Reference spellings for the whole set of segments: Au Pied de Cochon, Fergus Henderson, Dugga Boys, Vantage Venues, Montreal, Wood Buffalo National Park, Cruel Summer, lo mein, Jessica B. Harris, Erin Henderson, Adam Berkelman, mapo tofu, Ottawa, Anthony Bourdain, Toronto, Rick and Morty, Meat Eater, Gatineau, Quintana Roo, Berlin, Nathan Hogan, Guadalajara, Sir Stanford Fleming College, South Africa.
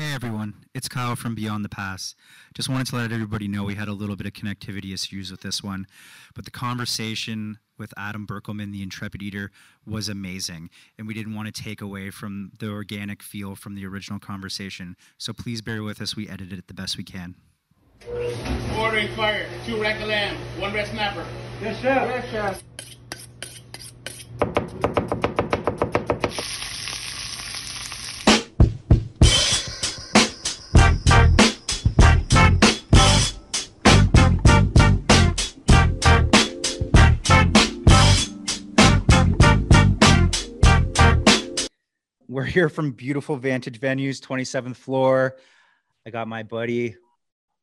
Hey everyone, it's Kyle from Beyond the Pass. Just wanted to let everybody know we had a little bit of connectivity issues with this one, but the conversation with Adam Berkelman, the Intrepid Eater, was amazing, and we didn't want to take away from the organic feel from the original conversation, so please bear with us, we edited it the best we can. Ordering fire, 2 rack of lamb, 1 red snapper. Yes, chef. Yes, chef. We're here from beautiful Vantage Venues, 27th floor. I got my buddy,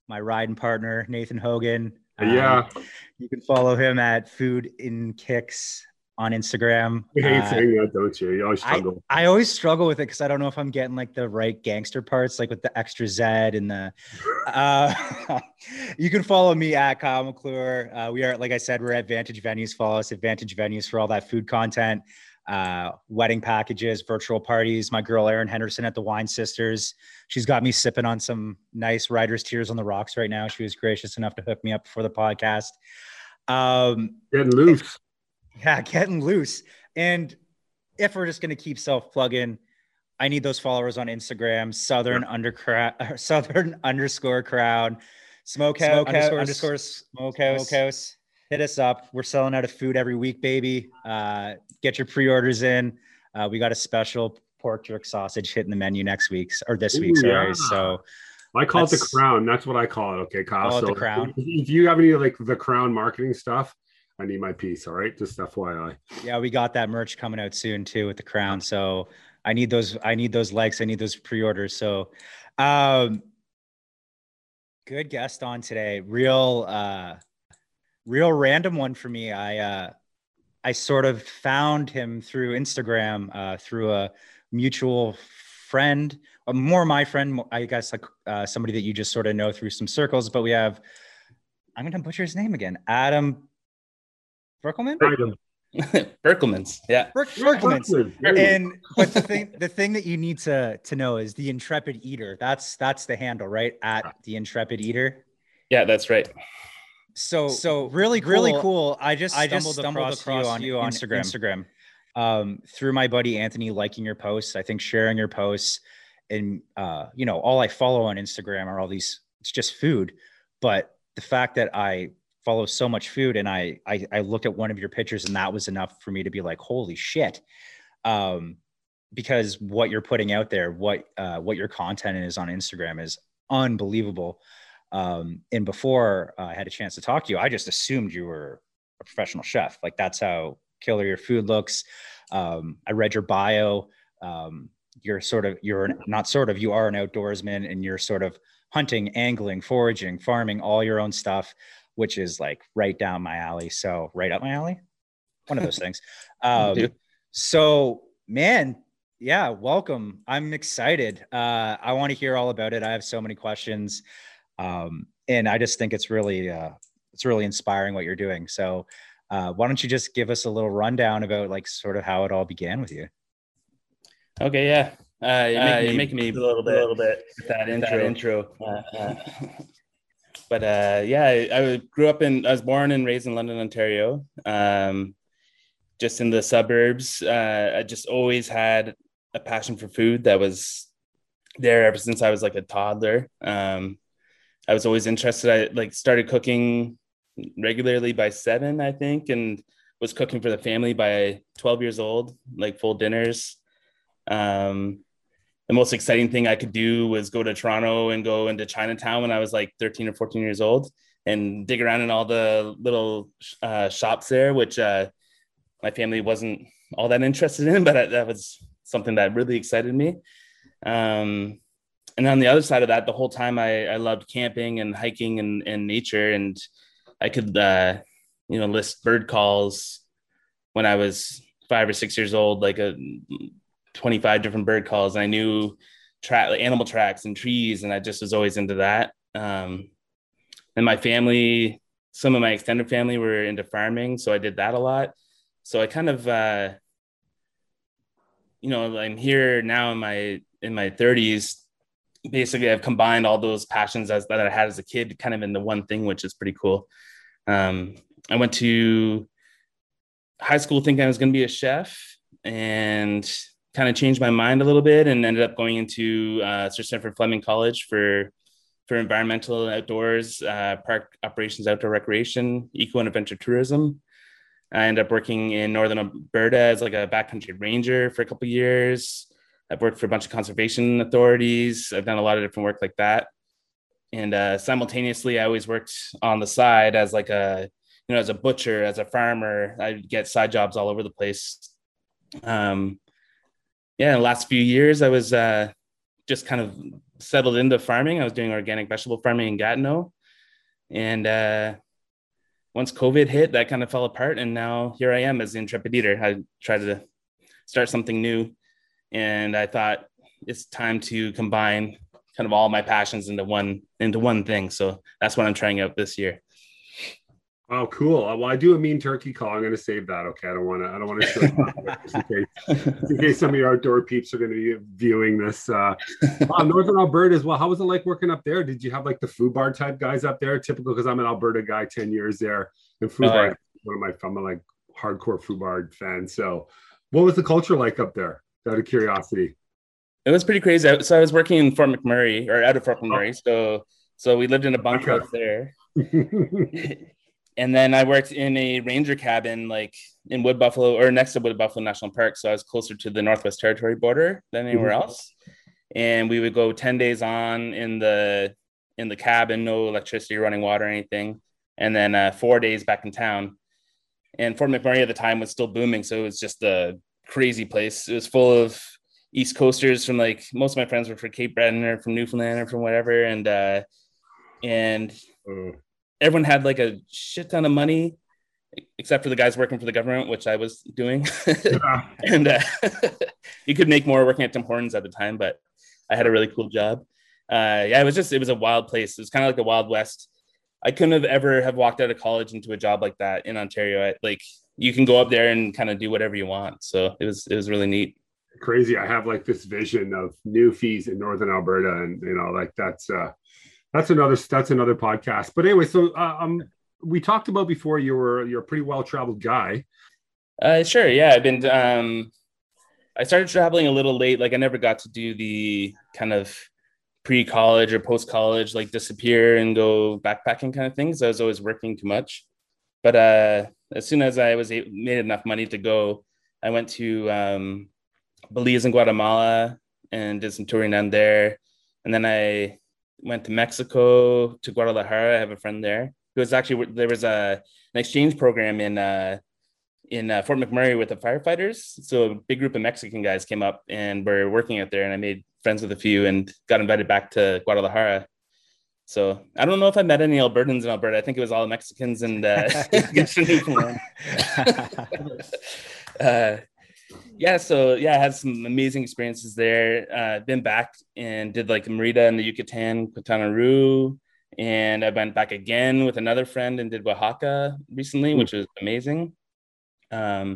my riding partner, Nathan Hogan. Yeah. You can follow him at Food in Kicks on Instagram. You hate saying that, don't you? You always struggle. I always struggle with it because I don't know if I'm getting like the right gangster parts, like with the extra Z and the... You can follow me at Kyle McClure. We are, like I said, we're at Vantage Venues. Follow us at Vantage Venues for all that food content. Wedding packages, virtual parties. My girl Erin Henderson at the Wine Sisters, she's got me sipping on some nice Riders Tears on the Rocks right now. She was gracious enough to hook me up for the podcast. Getting loose. Yeah, getting loose. And if we're just going to keep self-plugging, I need those followers on Instagram, Southern underscore Crown Smokehouse underscore Smokehouse. Hit us up. We're selling out of food every week, baby. Get your pre-orders in. We got a special pork jerk sausage hitting the menu next week, or this week, sorry. Yeah. So I call it the Crown. That's what I call it. Okay, Kyle. Call it the Crown. If you have any like the Crown marketing stuff, I need my piece. All right, just FYI. Yeah, we got that merch coming out soon too with the Crown. So I need those. I need those likes. I need those pre-orders. So, good guest on today. Real random one for me. I sort of found him through Instagram, through a mutual friend, more my friend, I guess, like somebody that you just sort of know through some circles. But we have, I'm going to butcher his name again, Adam Berkelman? Berkelman's, yeah. Berkelman's. And but the thing that you need to know is the Intrepid Eater. That's the handle, right? At the Intrepid Eater. Yeah, that's right. So really cool. I just stumbled across you on Instagram. Through my buddy Anthony liking your posts, I think sharing your posts, and you know, all I follow on Instagram are all these. It's just food, but the fact that I follow so much food, and I looked at one of your pictures, and that was enough for me to be like, holy shit, because what you're putting out there, what your content is on Instagram is unbelievable. And before I had a chance to talk to you, I just assumed you were a professional chef. Like that's how killer your food looks. I read your bio. You are an outdoorsman, and you're sort of hunting, angling, foraging, farming, all your own stuff, which is like right down my alley. So right up my alley, one of those things. So man, yeah, welcome. I'm excited. I want to hear all about it. I have so many questions. And I just think it's really inspiring what you're doing. So, why don't you just give us a little rundown about like sort of how it all began with you? Okay. Yeah. You're making me a little bit with that intro. I grew up I was born and raised in London, Ontario. Just in the suburbs. I just always had a passion for food that was there ever since I was like a toddler. I was always interested. I like started cooking regularly by 7, I think, and was cooking for the family by 12 years old, like full dinners. The most exciting thing I could do was go to Toronto and go into Chinatown when I was like 13 or 14 years old and dig around in all the little shops there, which my family wasn't all that interested in, but that was something that really excited me. And on the other side of that, the whole time I loved camping and hiking and nature. And I could, list bird calls when I was 5 or 6 years old, like 25 different bird calls. And I knew animal tracks and trees. And I just was always into that. And my family, some of my extended family were into farming. So I did that a lot. So I kind of, I'm here now in my 30s. basically I've combined all those passions that I had as a kid kind of into one thing, which is pretty cool. I went to high school thinking I was going to be a chef, and kind of changed my mind a little bit and ended up going into Sir Stanford Fleming College for environmental and outdoors, park operations, outdoor recreation, eco and adventure tourism. I ended up working in Northern Alberta as like a backcountry ranger for a couple of years. I've worked for a bunch of conservation authorities. I've done a lot of different work like that. And simultaneously, I always worked on the side as like a, you know, as a butcher, as a farmer. I get side jobs all over the place. Yeah, the last few years, I was just kind of settled into farming. I was doing organic vegetable farming in Gatineau. And once COVID hit, that kind of fell apart. And now here I am as the intrepid eater. I tried to start something new. And I thought it's time to combine kind of all my passions into one thing. So that's what I'm trying out this year. Oh, cool. Well, I do a mean turkey call. I'm going to save that. Okay. I don't want to show up just in case some of your outdoor peeps are going to be viewing this. Northern Alberta as well. How was it like working up there? Did you have like the food bar type guys up there? Typical, because I'm an Alberta guy, 10 years there, and food bar, I'm a like hardcore food bar fan. So what was the culture like up there, out of curiosity? It was pretty crazy. So I was working in Fort McMurray, or out of Fort McMurray. So we lived in a bunkhouse there. And then I worked in a ranger cabin, like in Wood Buffalo, or next to Wood Buffalo National Park. So I was closer to the Northwest Territory border than anywhere else. And we would go 10 days on in the cabin, no electricity, running water, anything. And then 4 days back in town. And Fort McMurray at the time was still booming. So it was just a crazy place. It was full of East Coasters from, like, most of my friends were from Cape Breton or from Newfoundland or from whatever. And everyone had like a shit ton of money, except for the guys working for the government, which I was doing. And you could make more working at Tim Hortons at the time, but I had a really cool job. It was a wild place. It was kind of like the Wild West. I couldn't have ever walked out of college into a job like that in Ontario. You can go up there and kind of do whatever you want. So it was really neat. Crazy. I have like this vision of new fees in Northern Alberta, and you know, like that's another podcast. But anyway, so we talked about before you're a pretty well-traveled guy. Sure. Yeah. I've been, I started traveling a little late. Like I never got to do the kind of pre-college or post-college, like disappear and go backpacking kind of things. I was always working too much, but as soon as I made enough money to go, I went to Belize and Guatemala and did some touring down there. And then I went to Mexico, to Guadalajara. I have a friend there who was actually, there was an exchange program in Fort McMurray with the firefighters. So a big group of Mexican guys came up and were working out there, and I made friends with a few and got invited back to Guadalajara. So I don't know if I met any Albertans in Alberta. I think it was all Mexicans and I had some amazing experiences there. Been back and did like Merida in the Yucatan, Quintana Roo, and I went back again with another friend and did Oaxaca recently, which was amazing. I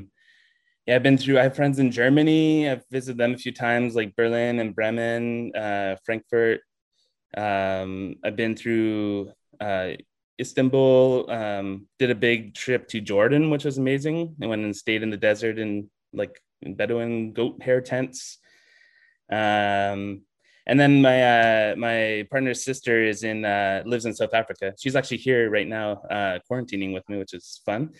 have friends in Germany. I've visited them a few times, like Berlin and Bremen, Frankfurt. I've been through Istanbul, did a big trip to Jordan, which was amazing. I went and stayed in the desert and like Bedouin goat hair tents. And then my partner's sister is lives in South Africa. She's actually here right now, quarantining with me, which is fun.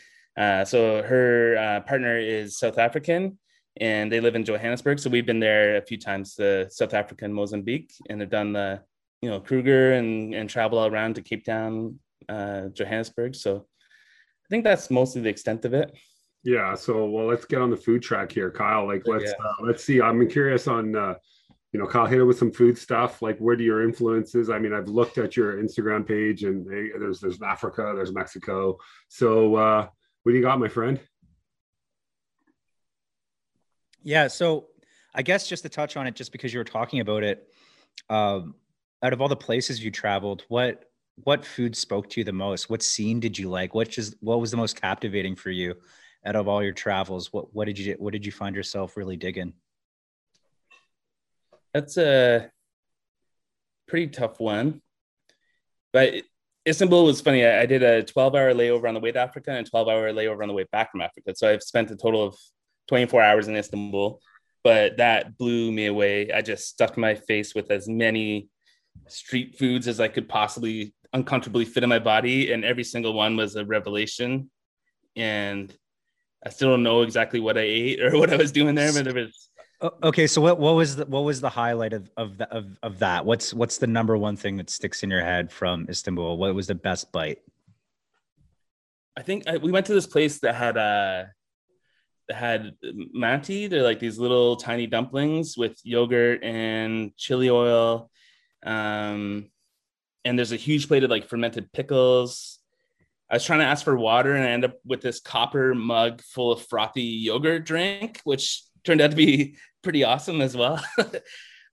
So her partner is South African and they live in Johannesburg. So we've been there a few times to South Africa and Mozambique, and have done the, you know, Kruger and travel all around to Cape Town, Johannesburg. So I think that's mostly the extent of it. Yeah, so well, let's get on the food track here, Kyle. Like, let's see. I'm curious on, Kyle, hit it with some food stuff. Like, where do your influences? I mean, I've looked at your Instagram page, and there's Africa, there's Mexico. So, what do you got, my friend? Yeah, so I guess just to touch on it, just because you were talking about it, out of all the places you traveled, what food spoke to you the most? What scene did you like? What was the most captivating for you? Out of all your travels, what did you find yourself really digging? That's pretty tough one. But Istanbul was funny. I did a 12-hour layover on the way to Africa and a 12-hour layover on the way back from Africa. So I've spent a total of 24 hours in Istanbul, but that blew me away. I just stuffed my face with as many street foods as I could possibly uncomfortably fit in my body, and every single one was a revelation. And I still don't know exactly what I ate or what I was doing there, but there was. Okay, so what was the highlight of that? What's the number one thing that sticks in your head from Istanbul? What was the best bite? I think we went to this place that had mati. They're like these little tiny dumplings with yogurt and chili oil, and there's a huge plate of like fermented pickles. I was trying to ask for water, and I ended up with this copper mug full of frothy yogurt drink, which turned out to be pretty awesome as well.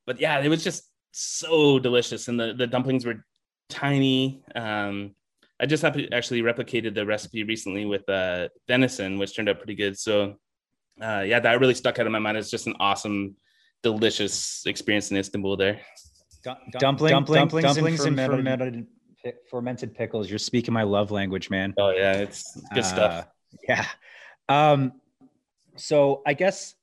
But yeah, it was just so delicious. And the dumplings were tiny. I just actually replicated the recipe recently with venison, which turned out pretty good. So yeah, that really stuck out in my mind. It's just an awesome, delicious experience in Istanbul there. Dumplings and fermented pickles. You're speaking my love language, man. Oh yeah, it's good stuff. Yeah. So I guess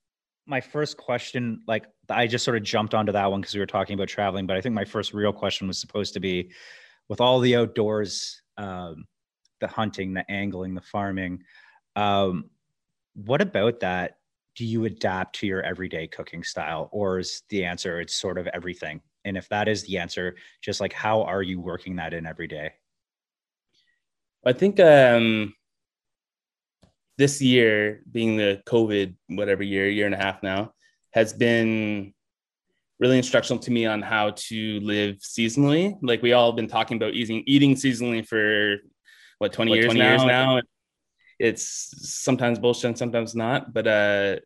my first question, like I just sort of jumped onto that one because we were talking about traveling, but I think my first real question was supposed to be with all the outdoors, the hunting, the angling, the farming, what about that? Do you adapt to your everyday cooking style, or is the answer it's sort of everything? And if that is the answer, just like, how are you working that in every day? I think, this year being the COVID, whatever year and a half now, has been really instructional to me on how to live seasonally. Like we all have been talking about eating seasonally for 20 years now. It's sometimes bullshit and sometimes not. But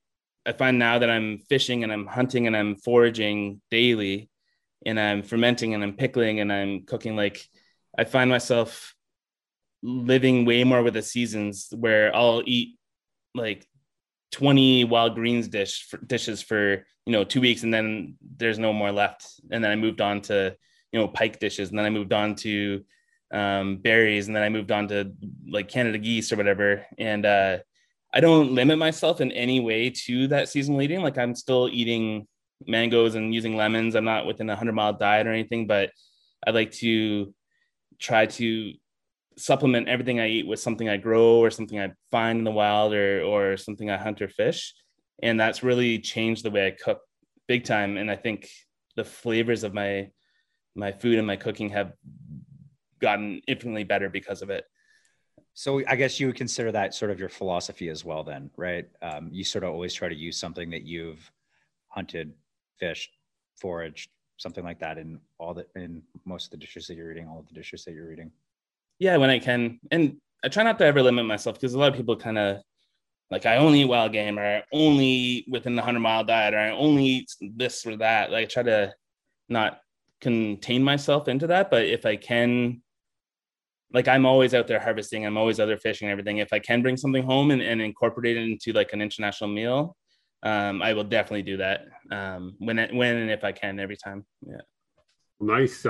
I find now that I'm fishing and I'm hunting and I'm foraging daily, and I'm fermenting and I'm pickling and I'm cooking, like I find myself living way more with the seasons, where I'll eat like 20 wild greens dishes for 2 weeks, and then there's no more left. And then I moved on to pike dishes, and then I moved on to berries, and then I moved on to like Canada geese or whatever. And I don't limit myself in any way to that seasonal eating. Like I'm still eating mangoes and using lemons. I'm not within 100-mile diet or anything, but I like to try to supplement everything I eat with something I grow or something I find in the wild or something I hunt or fish. And that's really changed the way I cook big time. And I think the flavors of my food and my cooking have gotten infinitely better because of it. So I guess you would consider that sort of your philosophy as well then, right? You sort of always try to use something that you've hunted, fished, foraged, something like that in most of the dishes that you're eating, all of the dishes that you're eating. Yeah, when I can. And I try not to ever limit myself, because a lot of people kind of like, I only eat wild game, or I only eat within the 100-mile diet, or I only eat this or that. Like I try to not contain myself into that. But if I can, like I'm always out there harvesting, I'm always out there fishing and everything. If I can bring something home and incorporate it into like an international meal, I will definitely do that when and if I can, every time. Yeah. Nice.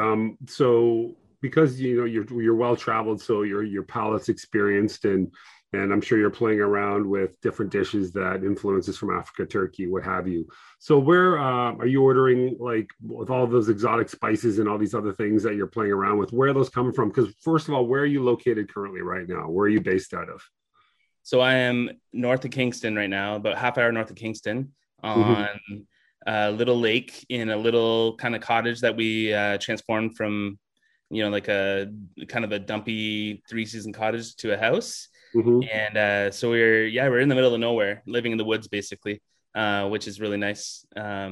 So because you're well traveled, so your palate's experienced, and I'm sure you're playing around with different dishes that influences from Africa, Turkey, what have you. So where are you ordering, like with all those exotic spices and all these other things that you're playing around with, where are those coming from? Because first of all, where are you located currently right now? Where are you based out of? So I am north of Kingston right now, about half hour north of Kingston, on a little lake in a little kind of cottage that we transformed from, like a kind of a dumpy 3-season cottage to a house. And so we're in the middle of nowhere, living in the woods basically, which is really nice. But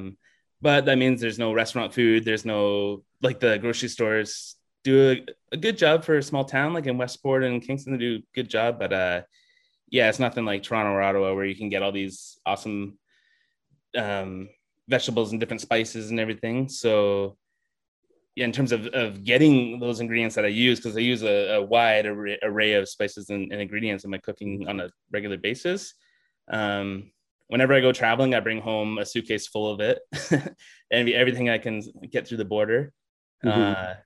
that means there's no restaurant food. There's no, like the grocery stores do a good job for a small town, like in Westport and Kingston, they do a good job. But yeah, it's nothing like Toronto or Ottawa, where you can get all these awesome vegetables and different spices and everything. So yeah, in terms of getting those ingredients that I use, because I use a wide array of spices and ingredients in my cooking on a regular basis. Whenever I go traveling, I bring home a suitcase full of it and everything I can get through the border. to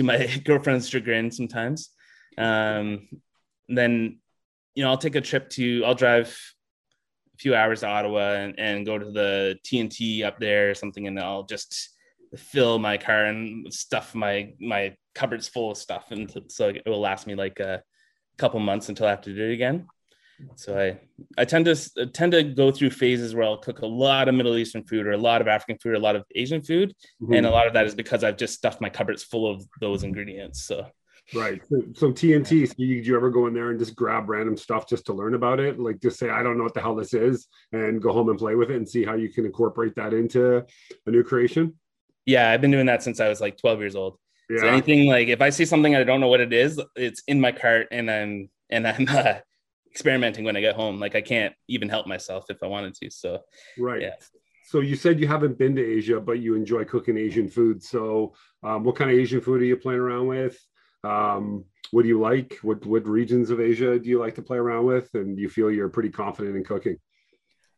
my girlfriend's chagrin sometimes. Then, you know, I'll take a trip to, I'll drive a few hours to Ottawa and go to the TNT up there or something, and I'll just fill my car and stuff my cupboards full of stuff, and so it will last me like a couple months until I have to do it again. So I tend to go through phases where I'll cook a lot of Middle Eastern food or a lot of African food or a lot of Asian food. Mm-hmm. And a lot of that is because I've just stuffed my cupboards full of those ingredients. So right. So TNT, so do you ever go in there and just grab random stuff just to learn about it? Like just say, I don't know what the hell this is, and go home and play with it and see how you can incorporate that into a new creation? Yeah, I've been doing that since I was like 12 years old. Yeah. So anything, like if I see something I don't know what it is, it's in my cart, and I'm experimenting when I get home. Like I can't even help myself if I wanted to. So right. Yeah. So you said you haven't been to Asia, but you enjoy cooking Asian food. So what kind of Asian food are you playing around with? What do you like? What regions of Asia do you like to play around with? And do you feel you're pretty confident in cooking?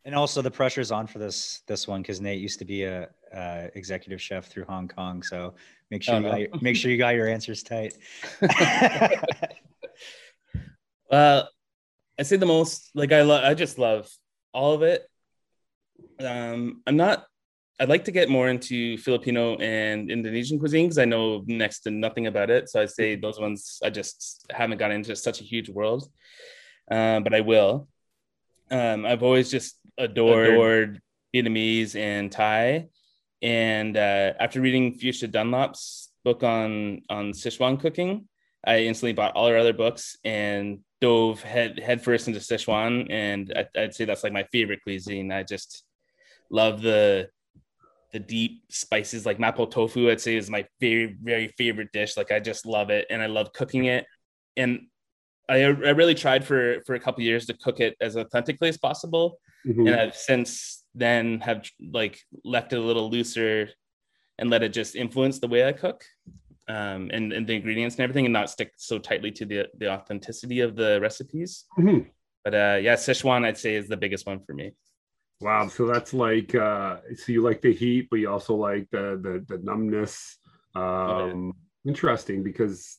And also the pressure's on for this one, because Nate used to be a executive chef through Hong Kong. So make sure you got your answers tight. I say the most, like I just love all of it. I'd like to get more into Filipino and Indonesian cuisine, because I know next to nothing about it. So I'd say those ones, I just haven't gotten into such a huge world, but I will. I've always just adored Vietnamese and Thai. And after reading Fuchsia Dunlop's book on Sichuan cooking, I instantly bought all her other books and dove headfirst into Sichuan. And I'd say that's like my favorite cuisine. I just love the deep spices, like mapo tofu, I'd say is my very, very favorite dish. Like I just love it, and I love cooking it. And I really tried for a couple of years to cook it as authentically as possible. Mm-hmm. And I've since then have like left it a little looser and let it just influence the way I cook, and the ingredients and everything, and not stick so tightly to the authenticity of the recipes. Mm-hmm. But yeah, Sichuan, I'd say, is the biggest one for me. Wow. So that's like, so you like the heat, but you also like the numbness. Interesting, because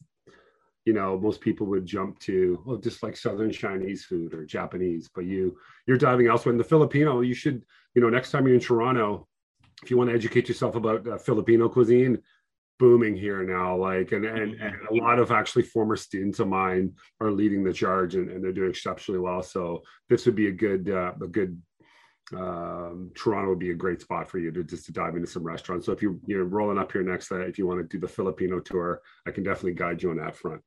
you know, most people would jump to, oh, just like Southern Chinese food or Japanese, but you're diving elsewhere. And the Filipino, you should, you know, next time you're in Toronto, if you want to educate yourself about Filipino cuisine, booming here now. Like, and a lot of actually former students of mine are leading the charge, and they're doing exceptionally well. So this would be Toronto would be a great spot for you to dive into some restaurants. So if you're rolling up here next, if you want to do the Filipino tour, I can definitely guide you on that front.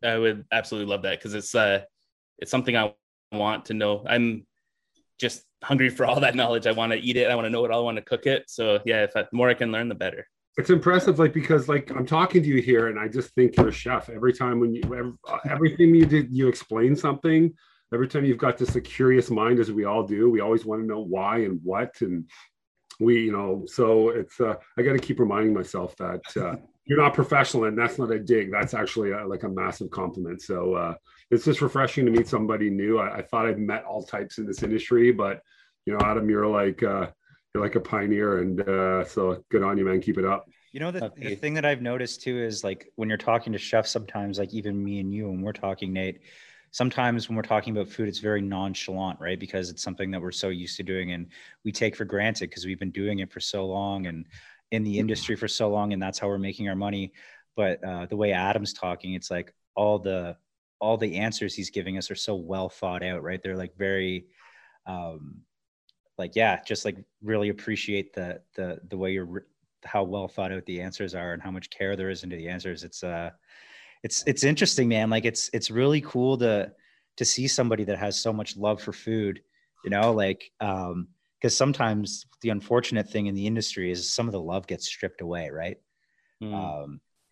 I would absolutely love that, because it's something I want to know. I'm just hungry for all that knowledge. I want to eat it. I want to know it all. I want to cook it. So yeah, the more I can learn, the better. It's impressive, like, because like I'm talking to you here, and I just think you're a chef. Every time when everything you did, you explain something. Every time you've got this a curious mind, as we all do, we always want to know why and what, and we, you know. So it's I got to keep reminding myself that you're not professional, and that's not a dig. That's actually like a massive compliment. So it's just refreshing to meet somebody new. I thought I'd met all types in this industry, but you know, Adam, you're like a pioneer, and so good on you, man. Keep it up. You know, the thing that I've noticed too is, like, when you're talking to chefs, sometimes, like even me and you, when we're talking, Nate. Sometimes when we're talking about food, it's very nonchalant, right? Because it's something that we're so used to doing, and we take for granted because we've been doing it for so long and in the industry for so long, and that's how we're making our money. But the way Adam's talking, it's like all the answers he's giving us are so well thought out, right? They're like very, like, yeah, just like really appreciate the way how well thought out the answers are and how much care there is into the answers. It's interesting, man. Like it's really cool to see somebody that has so much love for food, you know, like, cause sometimes the unfortunate thing in the industry is some of the love gets stripped away. Right.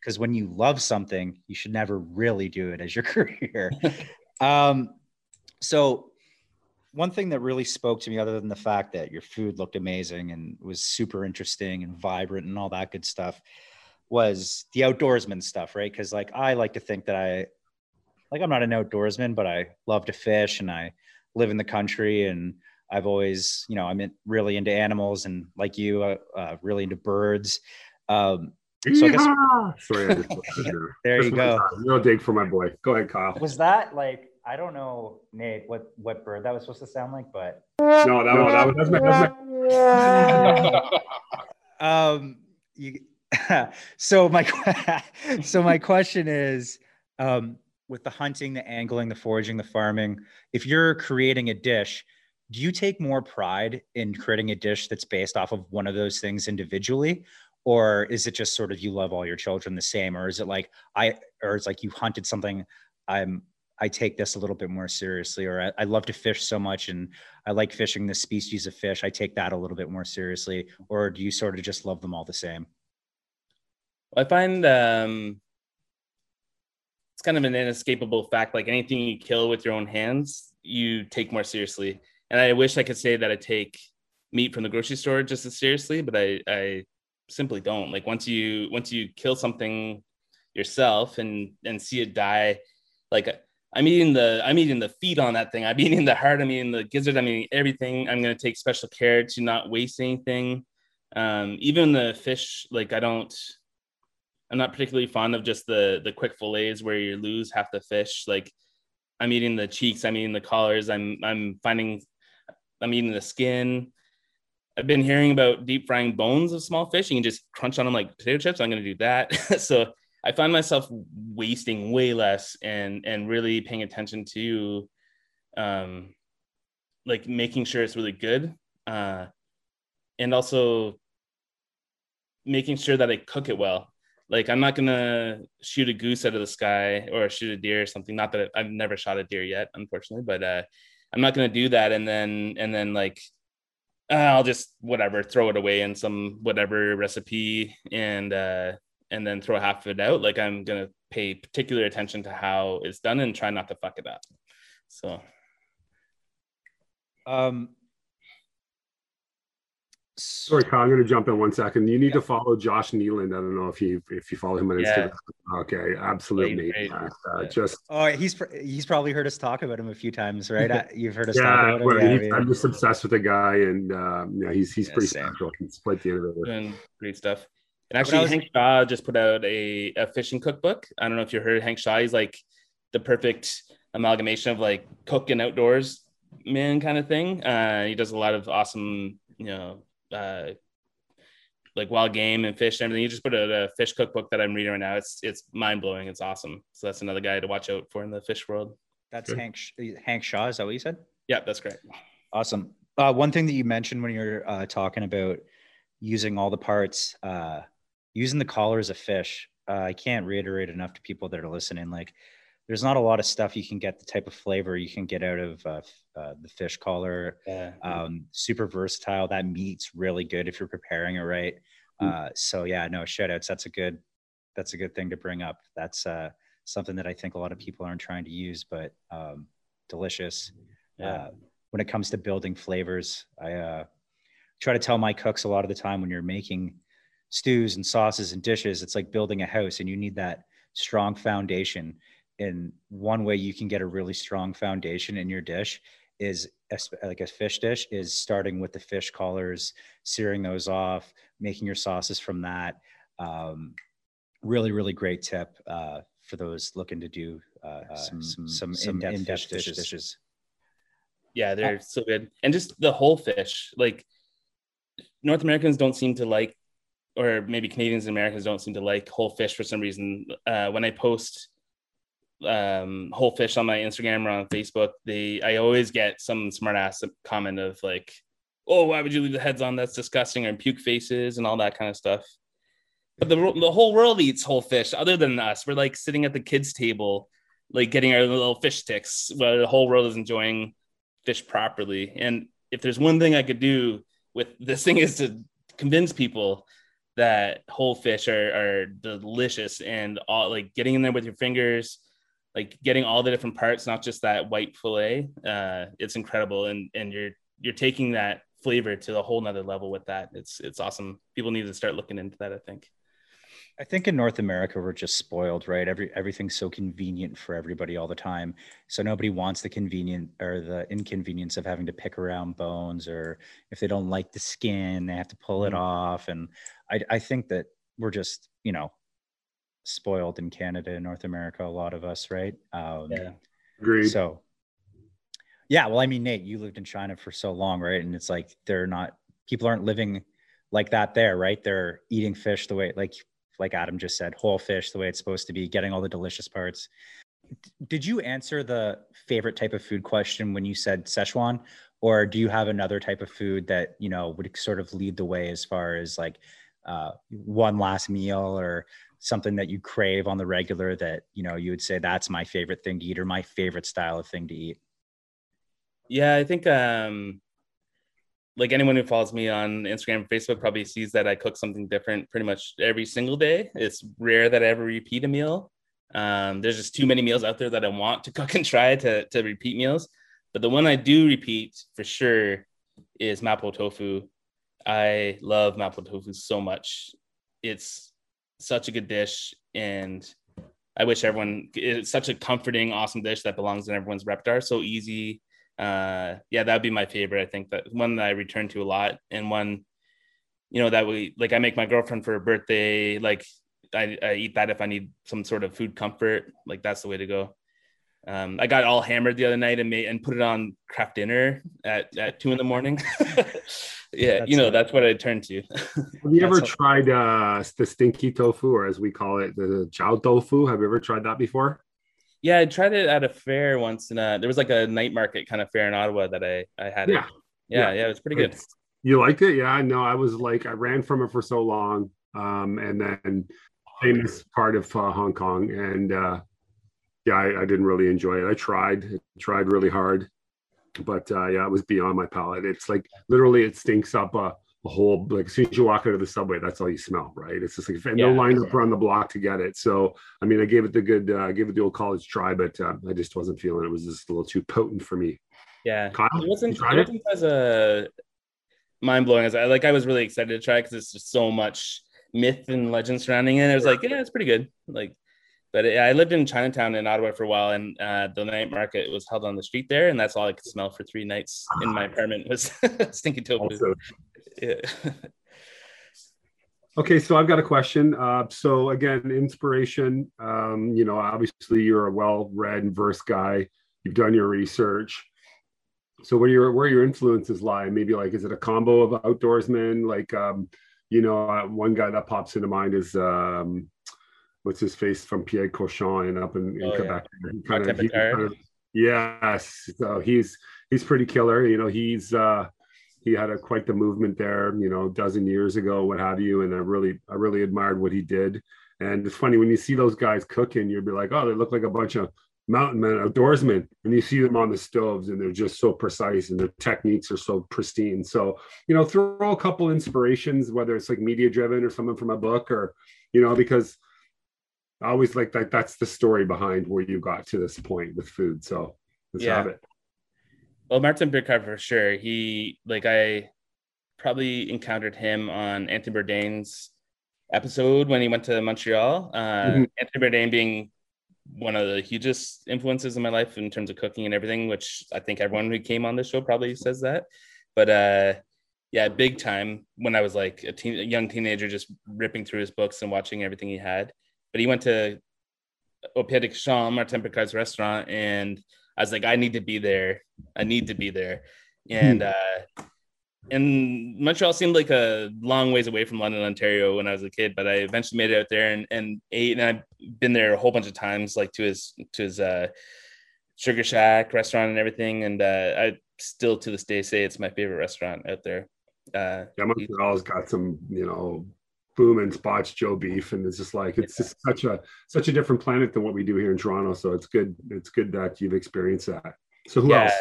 Cause when you love something, you should never really do it as your career. So one thing that really spoke to me, other than the fact that your food looked amazing and was super interesting and vibrant and all that good stuff, was the outdoorsman stuff, right? Because like I like to think that I'm not an outdoorsman, but I love to fish and I live in the country, and I've always, you know, I'm really into animals, and like you, really into birds. So I guess, sorry, I just, there you go. No dig for my boy. Go ahead, Kyle. Was that like, I don't know, Nate, what bird that was supposed to sound like, but no, that was my... So my question is, with the hunting, the angling, the foraging, the farming, if you're creating a dish, do you take more pride in creating a dish that's based off of one of those things individually? Or is it just sort of, you love all your children the same? Or is it like, you hunted something, I take this a little bit more seriously, or I love to fish so much and I like fishing this species of fish, I take that a little bit more seriously? Or do you sort of just love them all the same? I find it's kind of an inescapable fact. Like anything you kill with your own hands, you take more seriously. And I wish I could say that I take meat from the grocery store just as seriously, but I simply don't. Like once you kill something yourself and see it die, like I'm eating the feet on that thing. I'm eating the heart. I'm eating the gizzard. I'm eating everything. I'm going to take special care to not waste anything. Even the fish, like I'm not particularly fond of just the quick fillets where you lose half the fish. Like I'm eating the cheeks. I'm eating the collars. I'm eating the skin. I've been hearing about deep frying bones of small fish. You can just crunch on them like potato chips. I'm going to do that. So I find myself wasting way less and really paying attention to like making sure it's really good. And also making sure that I cook it well. Like I'm not going to shoot a goose out of the sky or shoot a deer or something. Not that I've never shot a deer yet, unfortunately, but I'm not going to do that. And then like, I'll just whatever, throw it away in some whatever recipe and then throw half of it out. Like I'm going to pay particular attention to how it's done and try not to fuck it up. So. Sorry, Kyle, I'm going to jump in one second. You need to follow Josh Nealand. I don't know if you follow him on Instagram. Okay, absolutely. Yeah. Just he's probably heard us talk about him a few times, right? You've heard us talk about him. Well, yeah, I'm just obsessed with the guy, and he's pretty special. He can split the innovator. Great stuff. And actually, Hank Shaw just put out a fishing cookbook. I don't know if you heard Hank Shaw. He's like the perfect amalgamation of like cook and outdoors man kind of thing. He does a lot of awesome, like wild game and fish and everything. You just put out a fish cookbook that I'm reading right now. It's mind-blowing. It's awesome. So that's another guy to watch out for in the fish world. That's good. Hank Shaw, is that what you said? Yeah, that's correct. Awesome. One thing that you mentioned when you were talking about using all the parts, using the collars of fish, I can't reiterate enough to people that are listening, like there's not a lot of stuff you can get, the type of flavor you can get out of the fish collar. Yeah. Super versatile. That meat's really good if you're preparing it right. So yeah, no, shout outs. That's a good thing to bring up. That's something that I think a lot of people aren't trying to use, but delicious. Yeah. When it comes to building flavors, I try to tell my cooks a lot of the time, when you're making stews and sauces and dishes, it's like building a house and you need that strong foundation. And one way you can get a really strong foundation in your dish is like a fish dish is starting with the fish collars, searing those off, making your sauces from that. Really, really great tip for those looking to do some in-depth dishes. Yeah, they're so good. And just the whole fish, like North Americans don't seem to like, or maybe Canadians and Americans don't seem to like whole fish for some reason. When I post whole fish on my Instagram or on Facebook, I always get some smart ass comment of like, oh, why would you leave the heads on, that's disgusting, or puke faces and all that kind of stuff. But the whole world eats whole fish other than us. We're like sitting at the kids table like getting our little fish sticks while the whole world is enjoying fish properly. And if there's one thing I could do with this thing is to convince people that whole fish are delicious, and all, like getting in there with your fingers, like getting all the different parts, not just that white fillet, it's incredible. And you're taking that flavor to a whole nother level with that. It's awesome. People need to start looking into that, I think. I think in North America, we're just spoiled, right? Everything's so convenient for everybody all the time. So nobody wants the convenient or the inconvenience of having to pick around bones, or if they don't like the skin, they have to pull it off. And I think that we're just, you know, spoiled in Canada and North America, a lot of us, right? Yeah, agreed. So, yeah, well, I mean, Nate, you lived in China for so long, right? And it's like they're not, people aren't living like that there, right? They're eating fish the way, like Adam just said, whole fish the way it's supposed to be, getting all the delicious parts. Did you answer the favorite type of food question when you said Sichuan, or do you have another type of food that, you know, would sort of lead the way as far as like one last meal or something that you crave on the regular that, you know, you would say that's my favorite thing to eat or my favorite style of thing to eat? Yeah, I think like anyone who follows me on Instagram and Facebook probably sees that I cook something different pretty much every single day. It's rare that I ever repeat a meal. There's just too many meals out there that I want to cook and try to repeat meals. But the one I do repeat for sure is mapo tofu. I love mapo tofu so much. It's such a good dish. And I wish everyone, it's such a comforting, awesome dish that belongs in everyone's repertoire. So easy. Yeah, that'd be my favorite. I think that one that I return to a lot, and one, you know, that we, like I make my girlfriend for her birthday. Like I eat that if I need some sort of food comfort. Like that's the way to go. I got all hammered the other night and made and put it on craft dinner at 2 a.m. Yeah, that's, you know, that's what I turned to. Have you ever tried the stinky tofu, or as we call it, the jiao tofu? Have you ever tried that before? Yeah, I tried it at a fair once, and there was like a night market kind of fair in Ottawa that I had. Yeah. It. Yeah, it was pretty good. You liked it? Yeah, no, I was like, I ran from it for so long, and then famous part of Hong Kong, and yeah, I didn't really enjoy it. I tried really hard, but yeah, it was beyond my palate. It's like literally, it stinks up a whole, like as soon as you walk into the subway, that's all you smell, right? It's just like no line up around the block to get it. So I mean, I gave it the good, gave it the old college try, but I just wasn't feeling it. It was just a little too potent for me. Yeah, Kyle, it wasn't as a mind blowing as I like. I was really excited to try because it's just so much myth and legend surrounding it. I was like, yeah, it's pretty good. Like. But I lived in Chinatown in Ottawa for a while, and the night market was held on the street there, and that's all I could smell for 3 nights in my apartment was stinky tofu. Yeah. Okay, so I've got a question. So again, inspiration, you know, obviously you're a well-read and versed guy. You've done your research. So where your influences lie? Maybe like, is it a combo of outdoorsmen? Like, you know, one guy that pops into mind is... what's his face from Pierre Cochon and up in Quebec. Yeah. He kind of, yes. So he's pretty killer. You know, he had quite the movement there, you know, a dozen years ago, what have you. And I really admired what he did. And it's funny when you see those guys cooking, you'll be like, oh, they look like a bunch of mountain men, outdoorsmen. And you see them on the stoves and they're just so precise and their techniques are so pristine. So, you know, throw a couple inspirations, whether it's like media driven or someone from a book or, you know, because I always like that. That's the story behind where you got to this point with food. So let's have it. Well, Martin Picard for sure. He, like, I probably encountered him on Anthony Bourdain's episode when he went to Montreal. Anthony Bourdain being one of the hugest influences in my life in terms of cooking and everything, which I think everyone who came on this show probably says that. But yeah, big time when I was like a young teenager, just ripping through his books and watching everything he had. But he went to Au Pied de Cochon, Martin Picard's restaurant, and I was like, I need to be there. And and Montreal seemed like a long ways away from London, Ontario when I was a kid, but I eventually made it out there and ate, and I've been there a whole bunch of times, like to his Sugar Shack restaurant and everything. And I still to this day say it's my favorite restaurant out there. Yeah, Montreal's got some, you know, boom and spots Joe beef, and it's just like it's just such a different planet than what we do here in Toronto. So it's good that you've experienced that. So who else?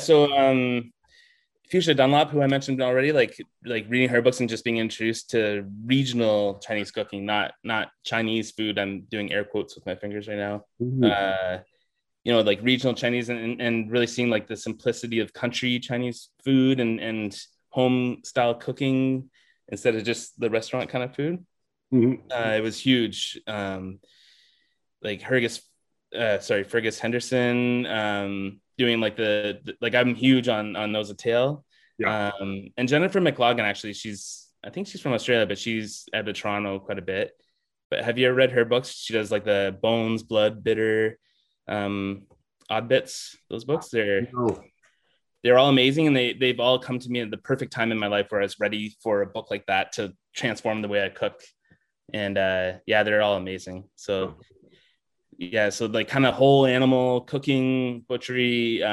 So Fuchsia Dunlop, who I mentioned already, like reading her books and just being introduced to regional Chinese cooking, not Chinese food. I'm doing air quotes with my fingers right now. You know, like regional Chinese and really seeing like the simplicity of country Chinese food and home style cooking instead of just the restaurant kind of food. It was huge. Like Fergus Henderson, doing like I'm huge on Nose of Tail. And Jennifer McLaughlin, actually, she's I think she's from Australia, but she's out of Toronto quite a bit. But have you ever read her books? She does like the Bones, Blood, Bitter, Odd Bits. Those books, they're all amazing, and they've all come to me at the perfect time in my life where I was ready for a book like that to transform the way I cook. And yeah, they're all amazing. So yeah, so like kind of whole animal cooking, butchery,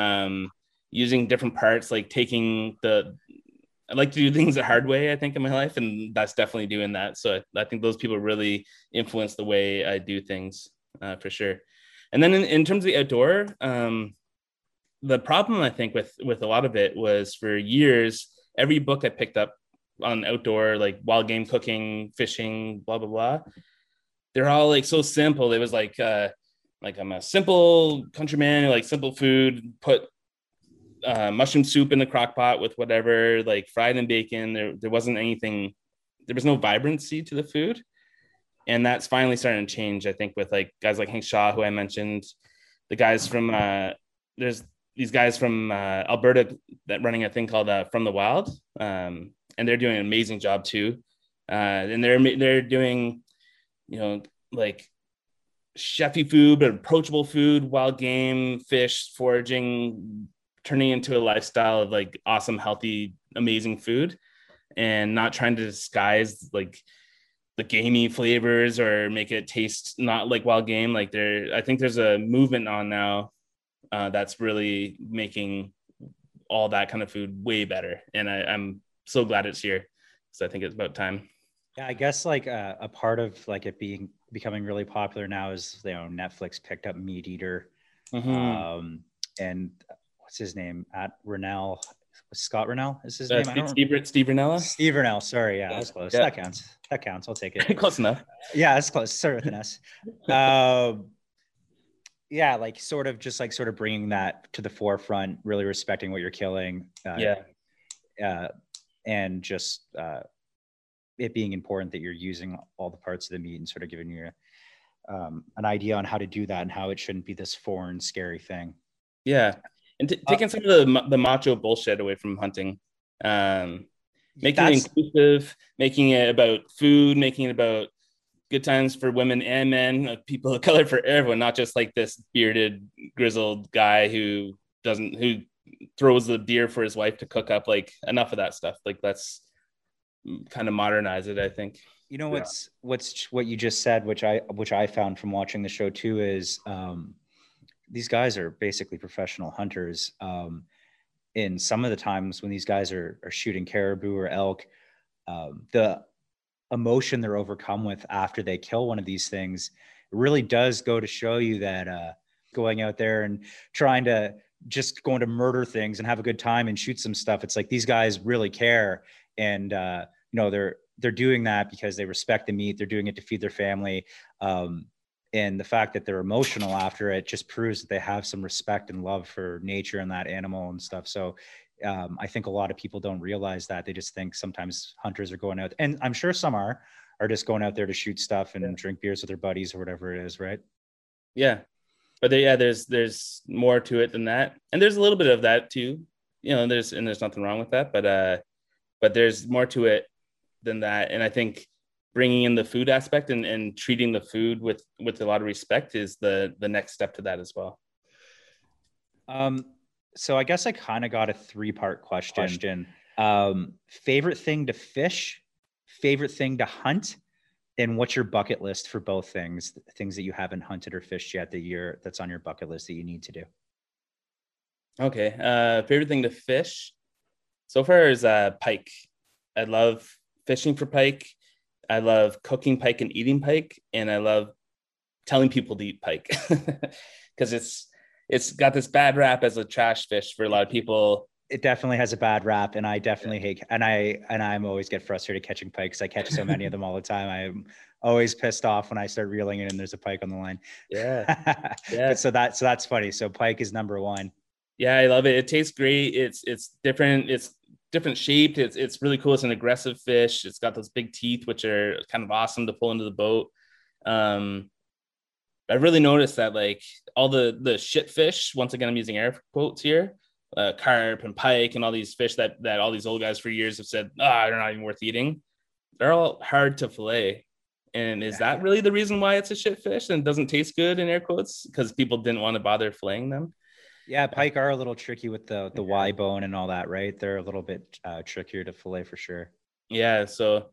using different parts, like taking the, I like to do things the hard way, I think, in my life, and that's definitely doing that. So I think those people really influence the way I do things, for sure. And then in terms of the outdoor, the problem I think with a lot of it was, for years, every book I picked up on outdoor, like wild game cooking, fishing, blah, blah, blah, they're all like so simple. It was like I'm a simple countryman, like simple food, put mushroom soup in the crock pot with whatever, like fried in bacon. There wasn't anything, there was no vibrancy to the food. And that's finally starting to change, I think, with like guys like Hank Shaw, who I mentioned, the guys from, there's these guys from Alberta that running a thing called From the Wild. And they're doing an amazing job too. And they're doing, you know, like chefy food, but approachable food, wild game, fish, foraging, turning into a lifestyle of like awesome, healthy, amazing food, and not trying to disguise like the gamey flavors or make it taste not like wild game. Like I think there's a movement on now that's really making all that kind of food way better. And I'm so glad it's here, because I think it's about time. Yeah, I guess like a part of like it becoming really popular now is, you know, Netflix picked up Meat Eater, and what's his name? At Rinella, Scott Rinella is his name. Steve Rinella. Steve Rinella. Sorry, yeah, that was close. Yeah. That counts. I'll take it. Close enough. Yeah, that's close. Start with an S. Yeah, like sort of just like sort of bringing that to the forefront, really respecting what you're killing. And just it being important that you're using all the parts of the meat, and sort of giving you an idea on how to do that and how it shouldn't be this foreign, scary thing. Yeah. And taking some of the macho bullshit away from hunting, making it inclusive, making it about food, making it about good times for women and men, people of color, for everyone, not just like this bearded, grizzled guy who throws the deer for his wife to cook up. Like, enough of that stuff. Like, let's kind of modernize it, I think. You know, what you just said, which I found from watching the show too, is, these guys are basically professional hunters. In some of the times when these guys are shooting caribou or elk, the emotion they're overcome with after they kill one of these things really does go to show you that going out there and going to murder things and have a good time and shoot some stuff, it's like these guys really care. And you know, they're doing that because they respect the meat. They're doing it to feed their family. And the fact that they're emotional after it just proves that they have some respect and love for nature and that animal and stuff. So I think a lot of people don't realize that. They just think sometimes hunters are going out, and I'm sure some are just going out there to shoot stuff and drink beers with their buddies or whatever it is, right? Yeah. But there's more to it than that. And there's a little bit of that too, you know, there's nothing wrong with that, but there's more to it than that. And I think bringing in the food aspect and treating the food with a lot of respect is the next step to that as well. So I guess I kind of got a 3-part question. Favorite thing to fish, favorite thing to hunt, and what's your bucket list for both things? Things that you haven't hunted or fished yet that's on your bucket list that you need to do. Okay. Favorite thing to fish so far is pike. I love fishing for pike. I love cooking pike and eating pike, and I love telling people to eat pike, because it's got this bad rap as a trash fish for a lot of people. It definitely has a bad rap, and I definitely hate, and I'm always get frustrated catching pike because I catch so many of them all the time. I'm always pissed off when I start reeling in and there's a pike on the line. Yeah, yeah. So that's funny. So pike is number one. Yeah, I love it. It tastes great. It's different. It's different shaped. It's really cool. It's an aggressive fish. It's got those big teeth, which are kind of awesome to pull into the boat. I really noticed that like all the shit fish, once again, I'm using air quotes here, carp and pike and all these fish that all these old guys for years have said, they're not even worth eating. they're all hard to fillet. And is that really the reason why it's a shit fish and doesn't taste good in air quotes? Because people didn't want to bother filleting them. Yeah, pike are a little tricky with the Y bone and all that, right? They're a little bit trickier to fillet for sure. Yeah, so,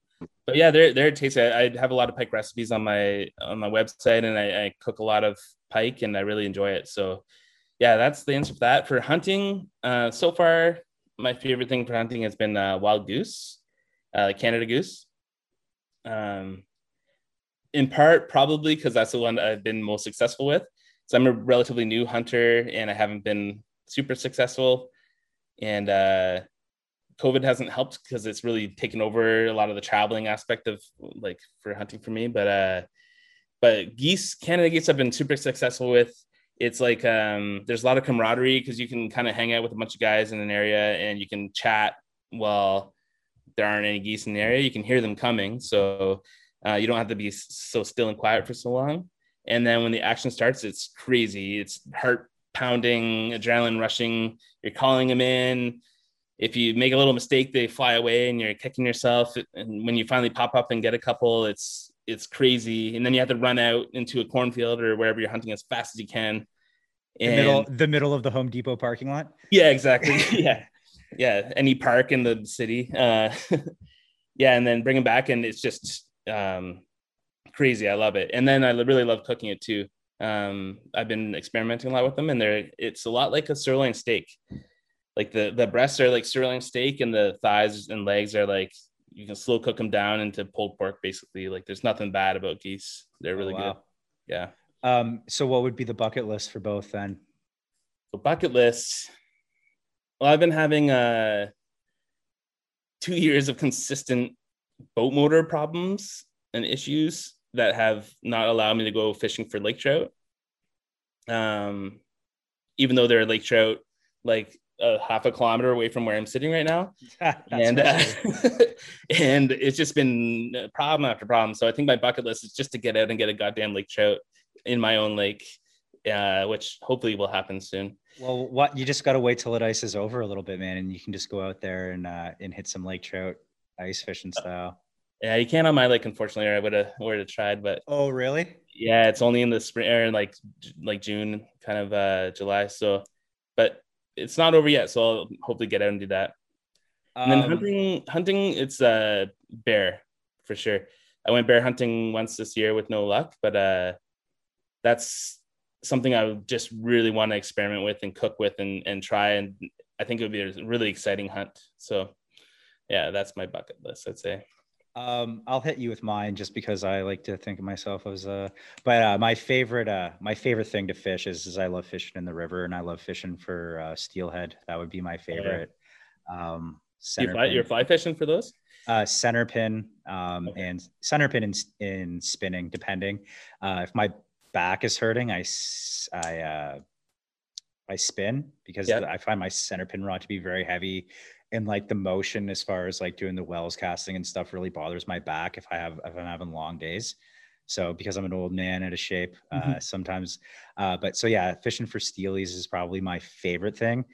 but yeah, they're tasty. I have a lot of pike recipes on my website, and I cook a lot of pike, and I really enjoy it. So, yeah, that's the answer for that. For hunting, so far, my favorite thing for hunting has been wild goose, Canada goose. In part, probably because that's the one I've been most successful with. So I'm a relatively new hunter, and I haven't been super successful. And COVID hasn't helped because it's really taken over a lot of the traveling aspect of like for hunting for me. But geese, Canada geese, I've been super successful with. It's like there's a lot of camaraderie because you can kind of hang out with a bunch of guys in an area, and you can chat while there aren't any geese in the area. You can hear them coming, so you don't have to be so still and quiet for so long. And then when the action starts, it's crazy. It's heart pounding, adrenaline rushing. You're calling them in. If you make a little mistake, they fly away and you're kicking yourself. And when you finally pop up and get a couple, it's crazy. And then you have to run out into a cornfield or wherever you're hunting as fast as you can. And the middle of the Home Depot parking lot. Yeah, exactly. Yeah. Any park in the city. Yeah. And then bring them back. And it's just, crazy. I love it. And then I really love cooking it too. I've been experimenting a lot with them, and it's a lot like a sirloin steak. Like the breasts are like sirloin steak, and the thighs and legs are like, you can slow cook them down into pulled pork, basically. Like there's nothing bad about geese. They're really good. Yeah. So what would be the bucket list for both then? So bucket list. Well, I've been having 2 years of consistent boat motor problems and issues that have not allowed me to go fishing for lake trout. Even though there are lake trout like a half a kilometer away from where I'm sitting right now. And it's just been problem after problem. So I think my bucket list is just to get out and get a goddamn lake trout in my own lake, which hopefully will happen soon. Well, you just got to wait till it ices over a little bit, man. And you can just go out there and hit some lake trout ice fishing style. Yeah, you can't on my lake, unfortunately, or I would have tried, but... Oh, really? Yeah, it's only in the spring, or in like June, kind of July, so... But it's not over yet, so I'll hopefully get out and do that. And then hunting, it's bear, for sure. I went bear hunting once this year with no luck, but that's something I would just really want to experiment with and cook with and try, and I think it would be a really exciting hunt. So, yeah, that's my bucket list, I'd say. I'll hit you with mine just because I like to think of myself as my favorite thing to fish is I love fishing in the river, and I love fishing for steelhead. That would be my favorite. Yeah. You're fly fishing for those? Centerpin, okay. And centerpin in spinning, depending. If my back is hurting, I spin because I find my centerpin rod to be very heavy. And like the motion, as far as like doing the Wells casting and stuff, really bothers my back if I'm having long days. So because I'm an old man out of shape, sometimes, but so yeah, fishing for steelies is probably my favorite thing.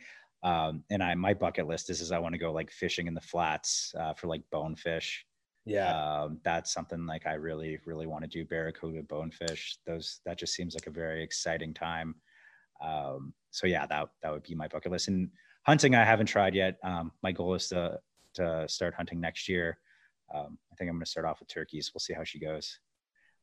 And my bucket list is I want to go like fishing in the flats for like bonefish. Yeah. That's something like I really, really want to do. Barracuda, bonefish, that just seems like a very exciting time. So yeah, that would be my bucket list. And hunting, I haven't tried yet. My goal is to start hunting next year. I think I'm going to start off with turkeys. We'll see how she goes.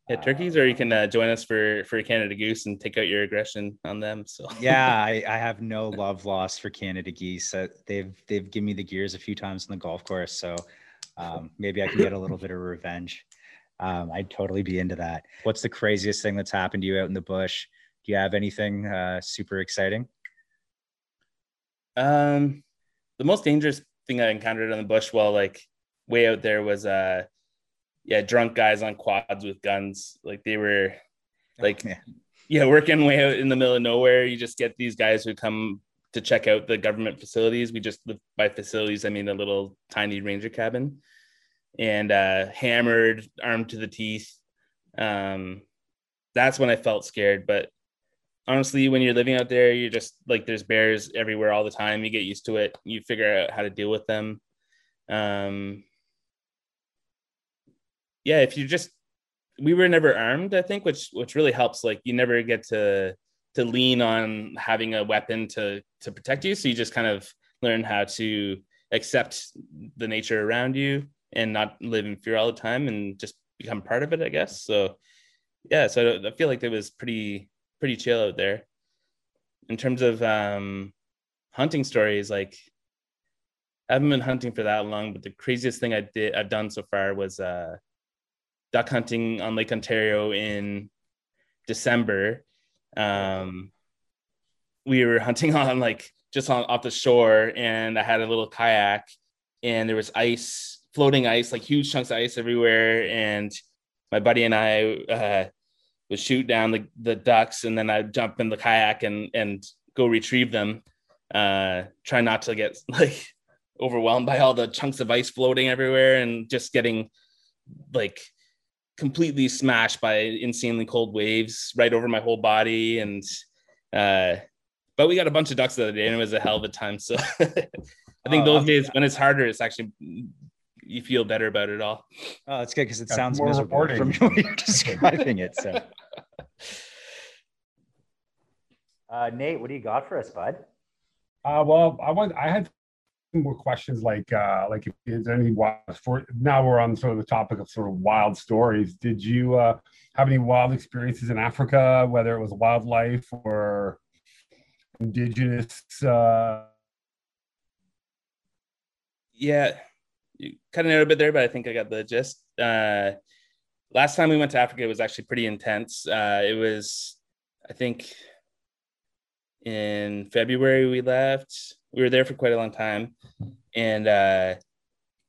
Yeah, turkeys, or you can join us for Canada goose and take out your aggression on them. So yeah, I have no love lost for Canada geese. They've given me the gears a few times on the golf course, so maybe I can get a little bit of revenge. I'd totally be into that. What's the craziest thing that's happened to you out in the bush? Do you have anything super exciting? The most dangerous thing I encountered in the bush while like way out there was drunk guys on quads with guns. Like they were like working way out in the middle of nowhere. You just get these guys who come to check out the government facilities. We just live by facilities, I mean a little tiny ranger cabin, and hammered, armed to the teeth. That's when I felt scared. But honestly, when you're living out there, you're just like, there's bears everywhere all the time. You get used to it. You figure out how to deal with them. yeah, if you just, we were never armed, I think, which really helps. Like, you never get to lean on having a weapon to protect you. So you just kind of learn how to accept the nature around you and not live in fear all the time and just become part of it, I guess. So yeah, so I feel like it was pretty chill out there. In terms of hunting stories, like, I haven't been hunting for that long, but the craziest thing I've done so far was duck hunting on Lake Ontario in December. We were hunting on off the shore, and I had a little kayak, and there was ice, floating ice, like huge chunks of ice everywhere. And my buddy and I would shoot down the ducks, and then I'd jump in the kayak and go retrieve them. Try not to get overwhelmed by all the chunks of ice floating everywhere and just getting completely smashed by insanely cold waves right over my whole body. And but we got a bunch of ducks the other day, and it was a hell of a time. So I think those days when it's harder, it's actually, you feel better about it all. Oh, it's good, because it sounds more miserable from what you're describing it. So Nate, what do you got for us, bud? I had more questions, like if there's anything wild. For now, we're on sort of the topic of sort of wild stories. Did you have any wild experiences in Africa, whether it was wildlife or indigenous? Yeah, you cut it out a bit there, but I think I got the gist. Last time we went to Africa, it was actually pretty intense. It was, I think, in February we left. We were there for quite a long time, and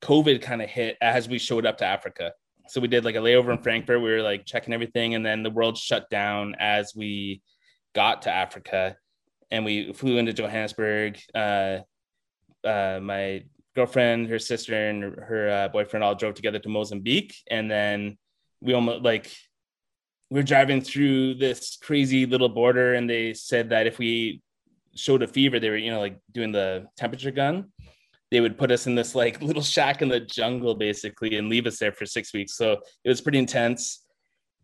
COVID kind of hit as we showed up to Africa. So we did a layover in Frankfurt. We were checking everything, and then the world shut down as we got to Africa, and we flew into Johannesburg. My girlfriend, her sister, and her boyfriend all drove together to Mozambique, and then we almost we're driving through this crazy little border, and they said that if we showed a fever, they were doing the temperature gun, they would put us in this little shack in the jungle basically and leave us there for 6 weeks. So it was pretty intense.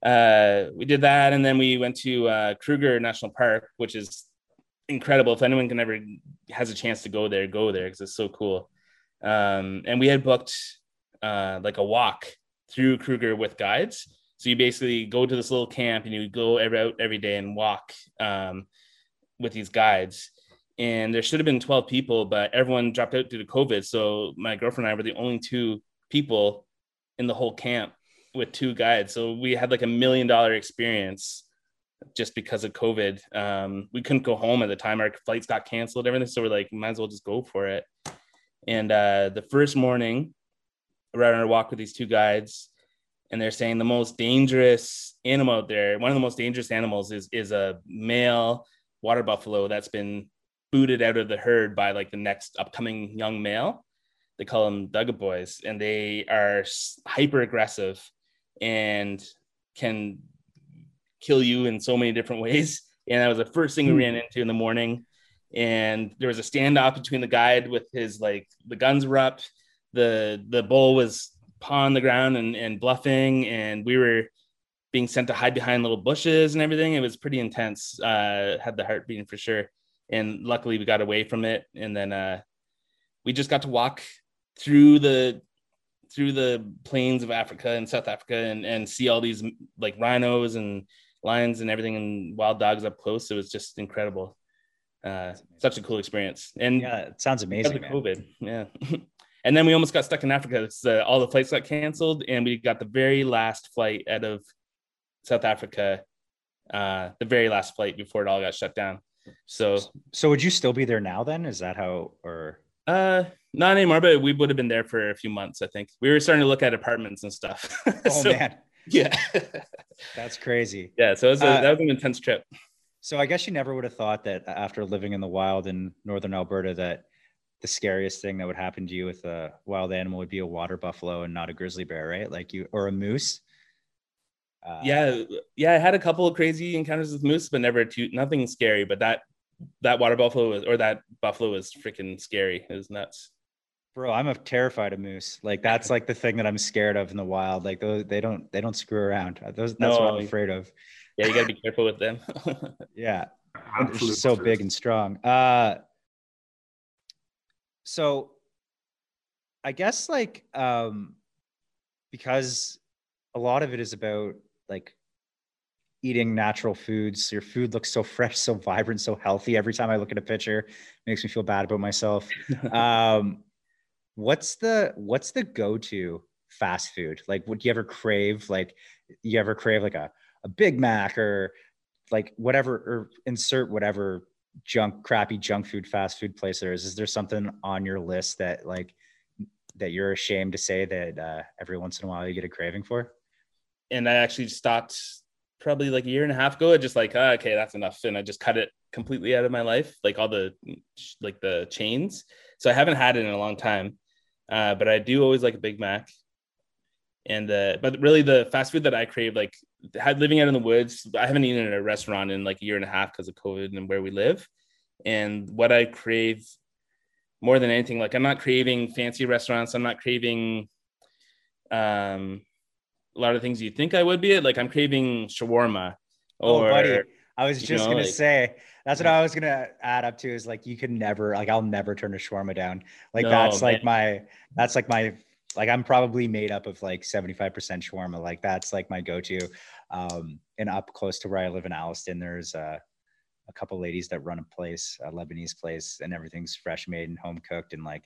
We did that, and then we went to Kruger National Park, which is incredible. If anyone can ever has a chance to go there because it's so cool. And we had booked a walk through Kruger with guides, so you basically go to this little camp and you go out every day and walk with these guides. And there should have been 12 people, but everyone dropped out due to COVID. So my girlfriend and I were the only two people in the whole camp with two guides. So we had $1 million experience just because of COVID. We couldn't go home at the time. Our flights got canceled, everything. So we're might as well just go for it. And the first morning, we're out on our walk with these two guides, and they're saying the most dangerous animal out there, one of the most dangerous animals is a male water buffalo that's been booted out of the herd by the next upcoming young male. They call them Dugga Boys, and they are hyper aggressive and can kill you in so many different ways. And that was the first thing we ran into in the morning. And there was a standoff between the guide with his the guns were up, the bull was pawing the ground and bluffing, and we were being sent to hide behind little bushes and everything. It was pretty intense. Had the heart beating for sure. And luckily we got away from it. And then we just got to walk through the plains of Africa and South Africa and see all these rhinos and lions and everything and wild dogs up close. It was just incredible. Such a cool experience. And yeah, it sounds amazing. COVID. Yeah. And then we almost got stuck in Africa. So all the flights got canceled, and we got the very last flight out of South Africa, the very last flight before it all got shut down. So would you still be there now then? Is that how, or? Not anymore, but we would have been there for a few months, I think. We were starting to look at apartments and stuff. Oh, so, man. Yeah. That's crazy. Yeah, so that was an intense trip. So I guess you never would have thought that after living in the wild in Northern Alberta that the scariest thing that would happen to you with a wild animal would be a water buffalo and not a grizzly bear, right? Or a moose. Yeah, I had a couple of crazy encounters with moose, but nothing scary. But that water buffalo was freaking scary. It was nuts. Bro, I'm terrified of moose. Like that's like the thing that I'm scared of in the wild. Like those, they don't screw around. Those, that's what I'm afraid of. Yeah, you gotta be careful with them. Yeah, absolutely. So big and strong. So I guess like because a lot of it is about like eating natural foods. Your food looks so fresh, so vibrant, so healthy. Every time I look at a picture, it makes me feel bad about myself. What's the go-to fast food? Like, would you ever crave like a Big Mac or like whatever, or insert whatever crappy junk food, fast food place there is? Is there something on your list that like, that you're ashamed to say that every once in a while you get a craving for? And I actually stopped probably like a year and a half ago. I just like, okay, that's enough. And I just cut it completely out of my life. Like all the, like the chains. So I haven't had it in a long time. But I do always like a Big Mac, and but really the fast food that I crave, like had living out in the woods, I haven't eaten at a restaurant in like a year and a half because of COVID and where we live. And what I crave more than anything, like I'm not craving fancy restaurants. I'm not craving a lot of things you think I would be. Like I'm craving shawarma. Or, oh, buddy, I was just gonna say. That's what I was gonna add up to is like you can never like I'll never turn a shawarma down. Like no, that's man. Like my like I'm probably made up of like 75% shawarma. Like that's like my go-to. And up close to where I live in Alliston, there's a couple ladies that run a Lebanese place, and everything's fresh made and home cooked and like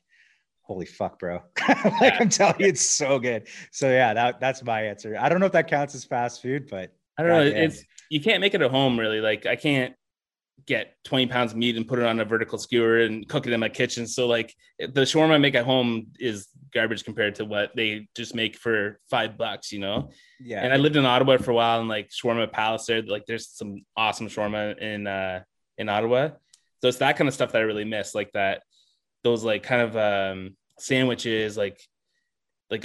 holy fuck, bro. Like yeah. I'm telling you, it's so good. So yeah, that's my answer. I don't know if that counts as fast food, but I don't know. It's you can't make it at home really. Like I can't get 20 pounds of meat and put it on a vertical skewer and cook it in my kitchen. So like the shawarma I make at home is garbage compared to what they just make for $5, you know? Yeah. And I lived in Ottawa for a while, and like shawarma palace there, like there's some awesome shawarma in Ottawa. So it's that kind of stuff that I really miss. Like that, those like kind of sandwiches, like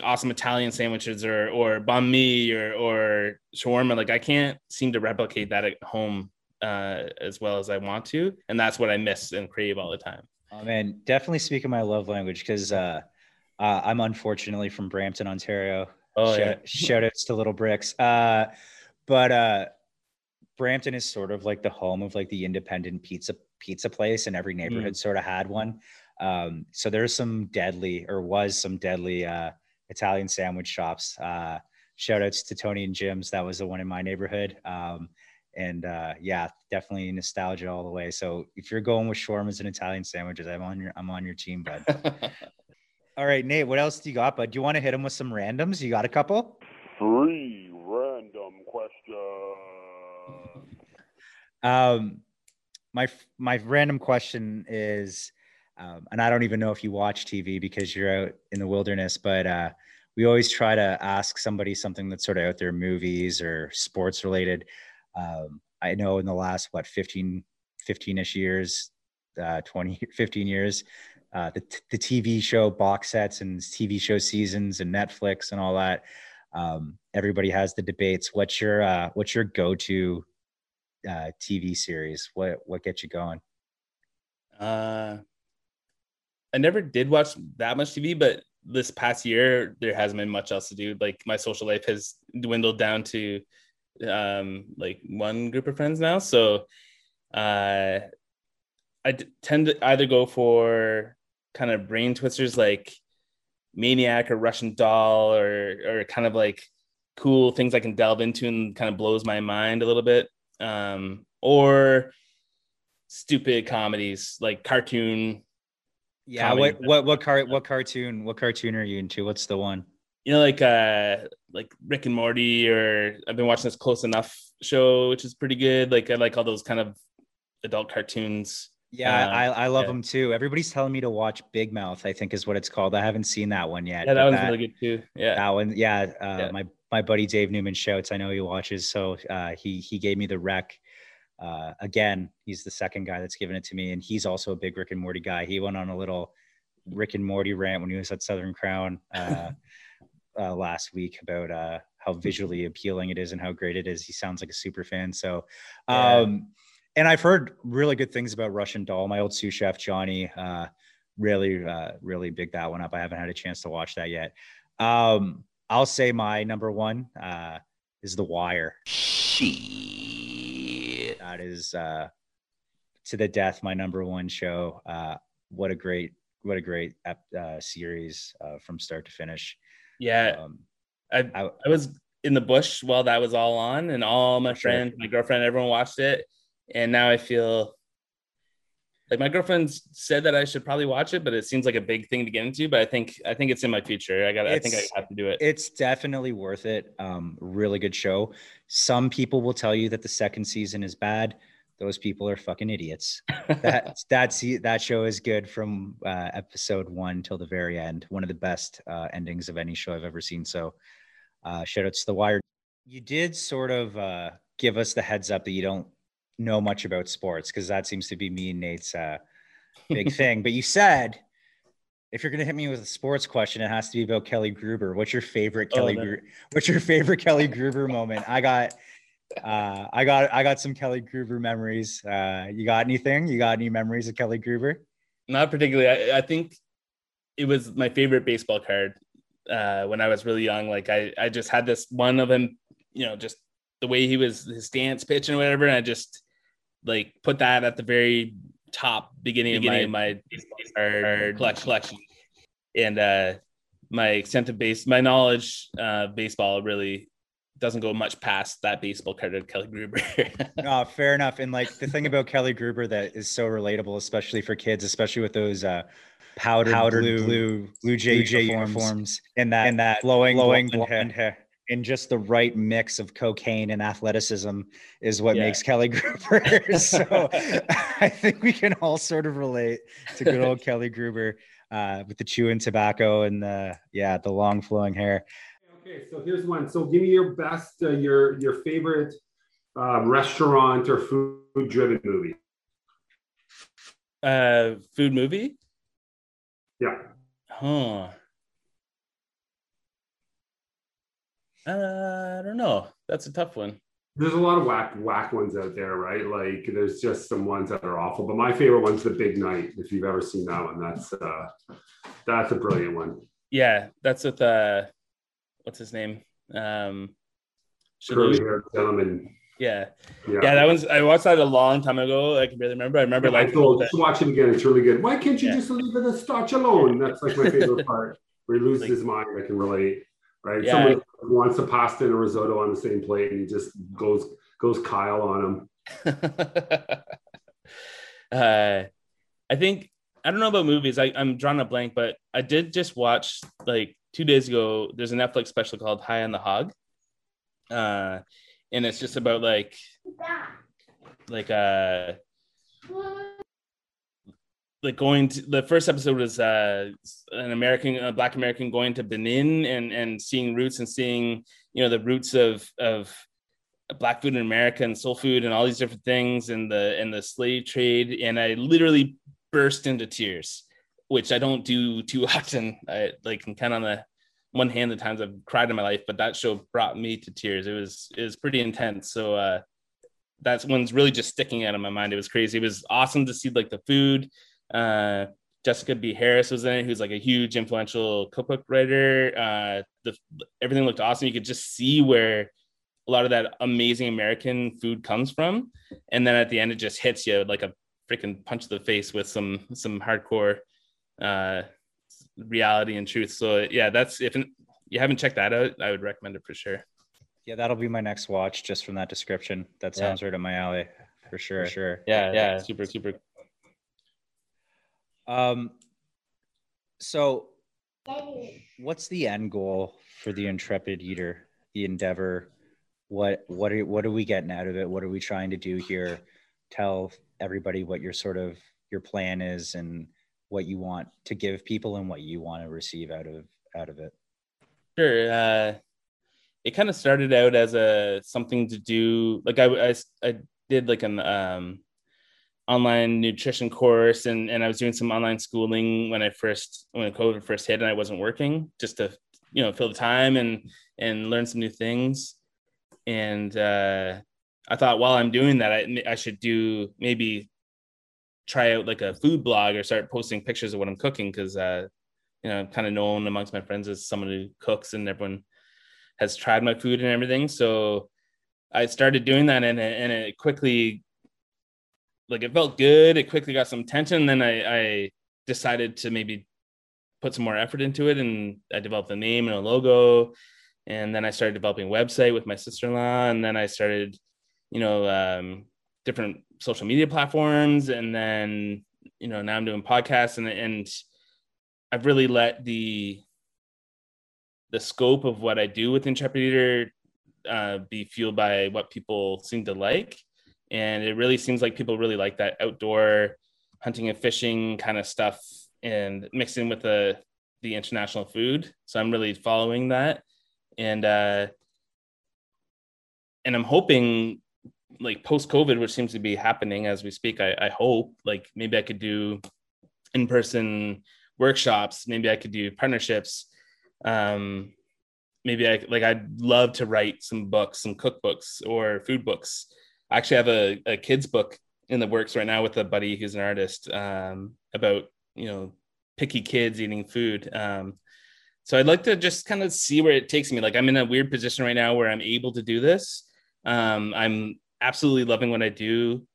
awesome Italian sandwiches or banh mi or shawarma. Like I can't seem to replicate that at home as well as I want to, and that's what I miss and crave all the time. Oh man, definitely speaking my love language, because I'm unfortunately from Brampton, Ontario. Oh yeah. Shout outs to Little Bricks. But Brampton is sort of like the home of like the independent pizza place, and every neighborhood sort of had one. So there's some deadly Italian sandwich shops. Shout outs to Tony and Jim's. That was the one in my neighborhood. And yeah, definitely nostalgia all the way. So if you're going with shawarmas and Italian sandwiches, I'm on your team, bud. All right, Nate, what else do you got, bud? Do you want to hit him with some randoms? You got a couple? 3 random questions. My random question is, and I don't even know if you watch TV because you're out in the wilderness, but we always try to ask somebody something that's sort of out there, movies or sports related. I know in the last, 15-ish years, 15 years, the TV show box sets and TV show seasons and Netflix and all that. Everybody has the debates. What's your go-to, TV series? What gets you going? I never did watch that much TV, but this past year, there hasn't been much else to do. Like my social life has dwindled down to like one group of friends now, so I tend to either go for kind of brain twisters like Maniac or Russian Doll or kind of like cool things I can delve into and kind of blows my mind a little bit, or stupid comedies like cartoon. Yeah, what cartoon are you into? What's the one? You know, like Rick and Morty, or I've been watching this Close Enough show, which is pretty good. Like I like all those kind of adult cartoons. Yeah, I love them too. Everybody's telling me to watch Big Mouth, I think is what it's called. I haven't seen that one yet. Yeah, that one's really good too. Yeah, that one. Yeah, yeah. My buddy Dave Newman shouts. I know he watches, so he gave me the rec. Again, he's the second guy that's given it to me, and he's also a big Rick and Morty guy. He went on a little Rick and Morty rant when he was at Southern Crown. Last week about how visually appealing it is and how great it is. He sounds like a super fan. So, and I've heard really good things about Russian Doll. My old sous chef Johnny really big that one up. I haven't had a chance to watch that yet. I'll say my number one is The Wire. Shit. That is to the death my number one show. What a great series from start to finish. Yeah, I was in the bush while that was all on, and all my friends, my girlfriend, everyone watched it. And now I feel like my girlfriend said that I should probably watch it, but it seems like a big thing to get into. But I think it's in my future. I think I have to do it. It's definitely worth it. Really good show. Some people will tell you that the second season is bad. Those people are fucking idiots. That show is good from episode one till the very end. One of the best endings of any show I've ever seen. So shout out to The Wire. You did sort of give us the heads up that you don't know much about sports, because that seems to be me and Nate's big thing. But you said, if you're going to hit me with a sports question, it has to be about Kelly Gruber. What's your favorite Kelly Gruber moment? I got some Kelly Gruber memories. You got anything? You got any memories of Kelly Gruber? Not particularly. I think it was my favorite baseball card when I was really young. Like I just had this one of him, you know, just the way he was, his stance, pitch, and whatever. And I just like put that at the very top beginning of my baseball card collection. And my extent of my knowledge baseball really doesn't go much past that baseball card of Kelly Gruber. Oh, fair enough. And like the thing about Kelly Gruber that is so relatable, especially for kids, especially with those powdered blue Jay uniforms and that flowing blonde hair, and just the right mix of cocaine and athleticism is what makes Kelly Gruber. So I think we can all sort of relate to good old Kelly Gruber with the chewing tobacco and the long flowing hair. Okay, so here's one. So give me your best, your favorite restaurant or food-driven movie. Food movie? Yeah. Huh. I don't know. That's a tough one. There's a lot of whack ones out there, right? Like there's just some ones that are awful. But my favorite one's The Big Night. If you've ever seen that one, that's a brilliant one. Yeah, that's with what's his name? Curly-haired gentleman. Yeah. That one's. I watched that a long time ago. I can barely remember. I remember just watch it again. It's really good. Why can't you just leave the starch alone? That's like my favorite part. Where he loses his mind. I can relate. Right? Yeah. Someone wants a pasta and a risotto on the same plate, and he just goes Kyle on him. I think I don't know about movies. I'm drawing a blank, but I did just watch 2 days ago, there's a Netflix special called High on the Hog. And it's just about going to, the first episode was an American, a Black American going to Benin and seeing roots and seeing, you know, the roots of Black food in America and soul food and all these different things and the slave trade. And I literally burst into tears, which I don't do too often. I kind of on the one hand, the times I've cried in my life, but that show brought me to tears. It was pretty intense. So that one's really just sticking out of my mind. It was crazy. It was awesome to see the food. Jessica B. Harris was in it, who's a huge influential cookbook writer. Everything looked awesome. You could just see where a lot of that amazing American food comes from. And then at the end, it just hits you like a freaking punch to the face with some hardcore reality and truth. So yeah, that's, if you haven't checked that out, I would recommend it for sure. Yeah, that'll be my next watch just from that description. That sounds right up my alley for sure. Yeah. Super, super. So what's the end goal for the Intrepid Eater, the endeavor? What are we getting out of it? What are we trying to do here? Tell everybody what your plan is and what you want to give people and what you want to receive out of it. Sure. It kind of started out as something to do. I did an online nutrition course and I was doing some online schooling when COVID first hit and I wasn't working, just to, you know, fill the time and learn some new things. And I thought while I'm doing that, I should do maybe try out like a food blog or start posting pictures of what I'm cooking, because you know, I'm kind of known amongst my friends as someone who cooks and everyone has tried my food and everything. So I started doing that, and it quickly, like, it felt good. It quickly got some attention. Then I decided to maybe put some more effort into it, and I developed a name and a logo. And then I started developing a website with my sister-in-law, and then I started, you know, different social media platforms. And then, you know, now I'm doing podcasts, and I've really let the scope of what I do with Intrepid Eater be fueled by what people seem to like. And it really seems like people really like that outdoor hunting and fishing kind of stuff, and mixed in with the international food. So I'm really following that. And I'm hoping, like, post-COVID, which seems to be happening as we speak, I hope, like, maybe I could do in-person workshops. Maybe I could do partnerships. Maybe I'd love to write some books, some cookbooks or food books. I actually have a kid's book in the works right now with a buddy who's an artist, about, you know, picky kids eating food. So I'd like to just kind of see where it takes me. Like, I'm in a weird position right now where I'm able to do this. I'm absolutely loving what I do.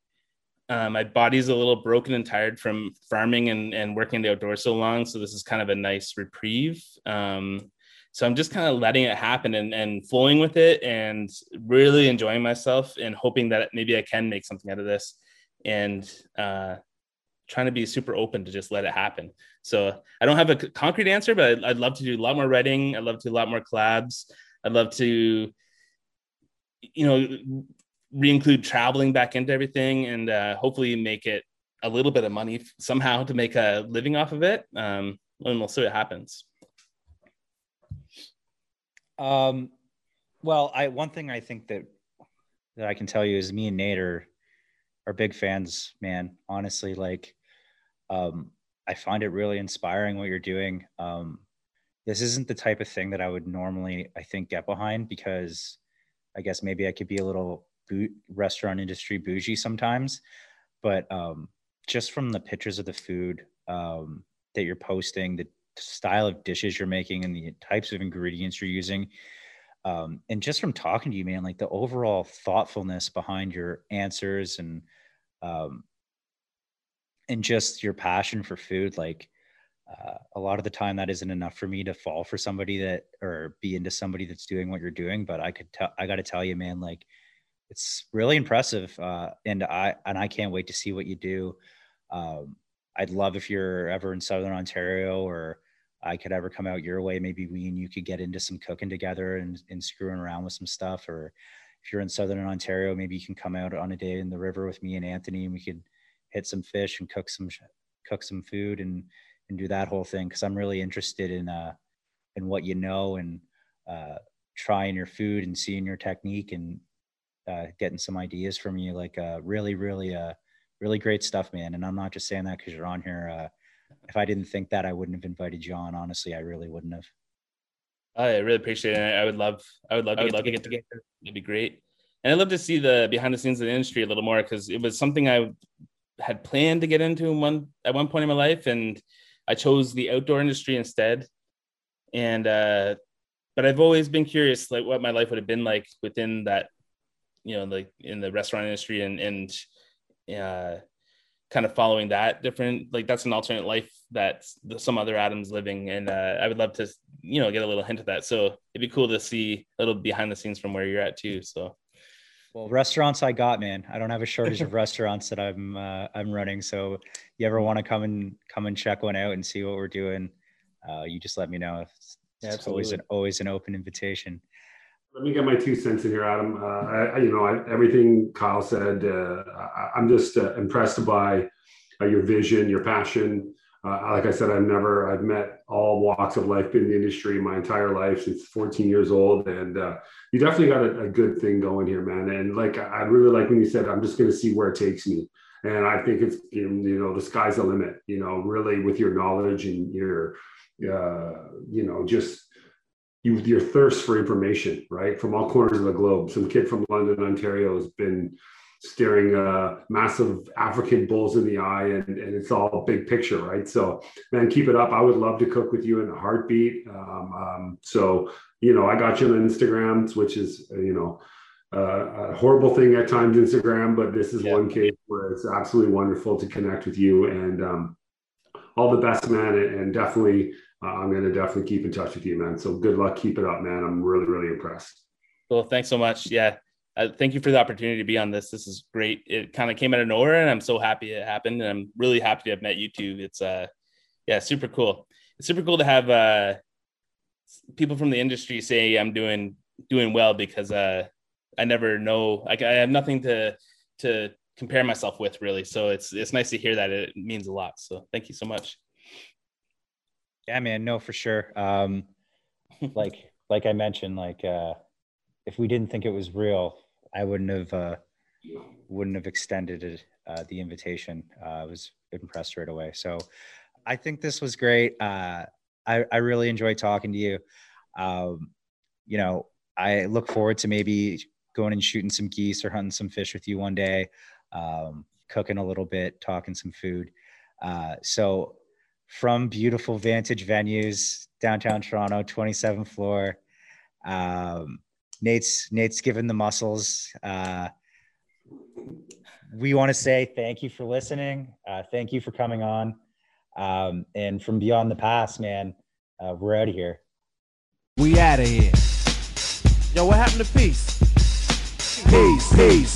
My body's a little broken and tired from farming and working in the outdoors so long. So this is kind of a nice reprieve. So I'm just kind of letting it happen and flowing with it and really enjoying myself and hoping that maybe I can make something out of this, and trying to be super open to just let it happen. So I don't have a concrete answer, but I'd love to do a lot more writing. I'd love to do a lot more collabs. I'd love to, you know, re-include traveling back into everything, and hopefully make it a little bit of money somehow to make a living off of it. And we'll see what happens. Well, one thing I think that I can tell you is me and Nate are big fans, man. Honestly, like, I find it really inspiring what you're doing. This isn't the type of thing that I would normally, I think, get behind, because I guess maybe I could be a little restaurant industry bougie sometimes, but just from the pictures of the food that you're posting, the style of dishes you're making, and the types of ingredients you're using, and just from talking to you, man, like, the overall thoughtfulness behind your answers and just your passion for food, like, a lot of the time that isn't enough for me to fall for somebody that, or be into somebody that's doing what you're doing. But I got to tell you, man, like, it's really impressive. And I can't wait to see what you do. I'd love if you're ever in Southern Ontario, or I could ever come out your way. Maybe we and you could get into some cooking together and screwing around with some stuff. Or if you're in Southern Ontario, maybe you can come out on a day in the river with me and Anthony, and we could hit some fish and cook some food and do that whole thing. Cause I'm really interested in what you know, and trying your food and seeing your technique, and getting some ideas from you. Like, really great stuff, man. And I'm not just saying that because you're on here. If I didn't think that, I wouldn't have invited you on. Honestly, I really wouldn't have. I really appreciate it. I would love to get together. It'd be great. And I'd love to see the behind the scenes of the industry a little more, because it was something I had planned to get into at one point in my life. And I chose the outdoor industry instead. And, but I've always been curious, like, what my life would have been like within that, you know, like, in the restaurant industry and kind of following that different, like, that's an alternate life that some other Adam's living. And I would love to, you know, get a little hint of that. So it'd be cool to see a little behind the scenes from where you're at too. So, well, restaurants I got, man, I don't have a shortage of restaurants that I'm running. So you ever want to come and check one out and see what we're doing, you just let me know. It's always an open invitation. Let me get my 2 cents in here, Adam. Everything Kyle said, I'm just impressed by your vision, your passion. Like I said, I've met all walks of life, been in the industry my entire life since 14 years old. And you definitely got a good thing going here, man. And like, I really like when you said, I'm just going to see where it takes me. And I think it's, you know, the sky's the limit, you know, really, with your knowledge and your, you know, just, your thirst for information, right? From all corners of the globe. Some kid from London, Ontario has been staring massive African bulls in the eye, and it's all big picture, right? So, man, keep it up. I would love to cook with you in a heartbeat. So, you know, I got you on Instagram, which is, you know, a horrible thing at times, Instagram, but this is one case where it's absolutely wonderful to connect with you, and all the best, man. And definitely, I'm going to definitely keep in touch with you, man. So good luck. Keep it up, man. I'm really, really impressed. Well, thanks so much. Yeah. Thank you for the opportunity to be on this. This is great. It kind of came out of nowhere, and I'm so happy it happened. And I'm really happy to have met you two. It's super cool. It's super cool to have people from the industry say I'm doing well, because I never know. I have nothing to compare myself with, really. So it's nice to hear that. It means a lot. So thank you so much. Yeah, man. No, for sure. Like I mentioned, if we didn't think it was real, I wouldn't have extended it, the invitation. I was impressed right away. So I think this was great. I really enjoyed talking to you. You know, I look forward to maybe going and shooting some geese or hunting some fish with you one day, cooking a little bit, talking some food. So from beautiful Vantage Venues, downtown Toronto, 27th floor, Nate's given the muscles. We want to say thank you for listening. Thank you for coming on. And from beyond the past, man, we're out of here. We out of here. Yo, what happened to peace? Peace.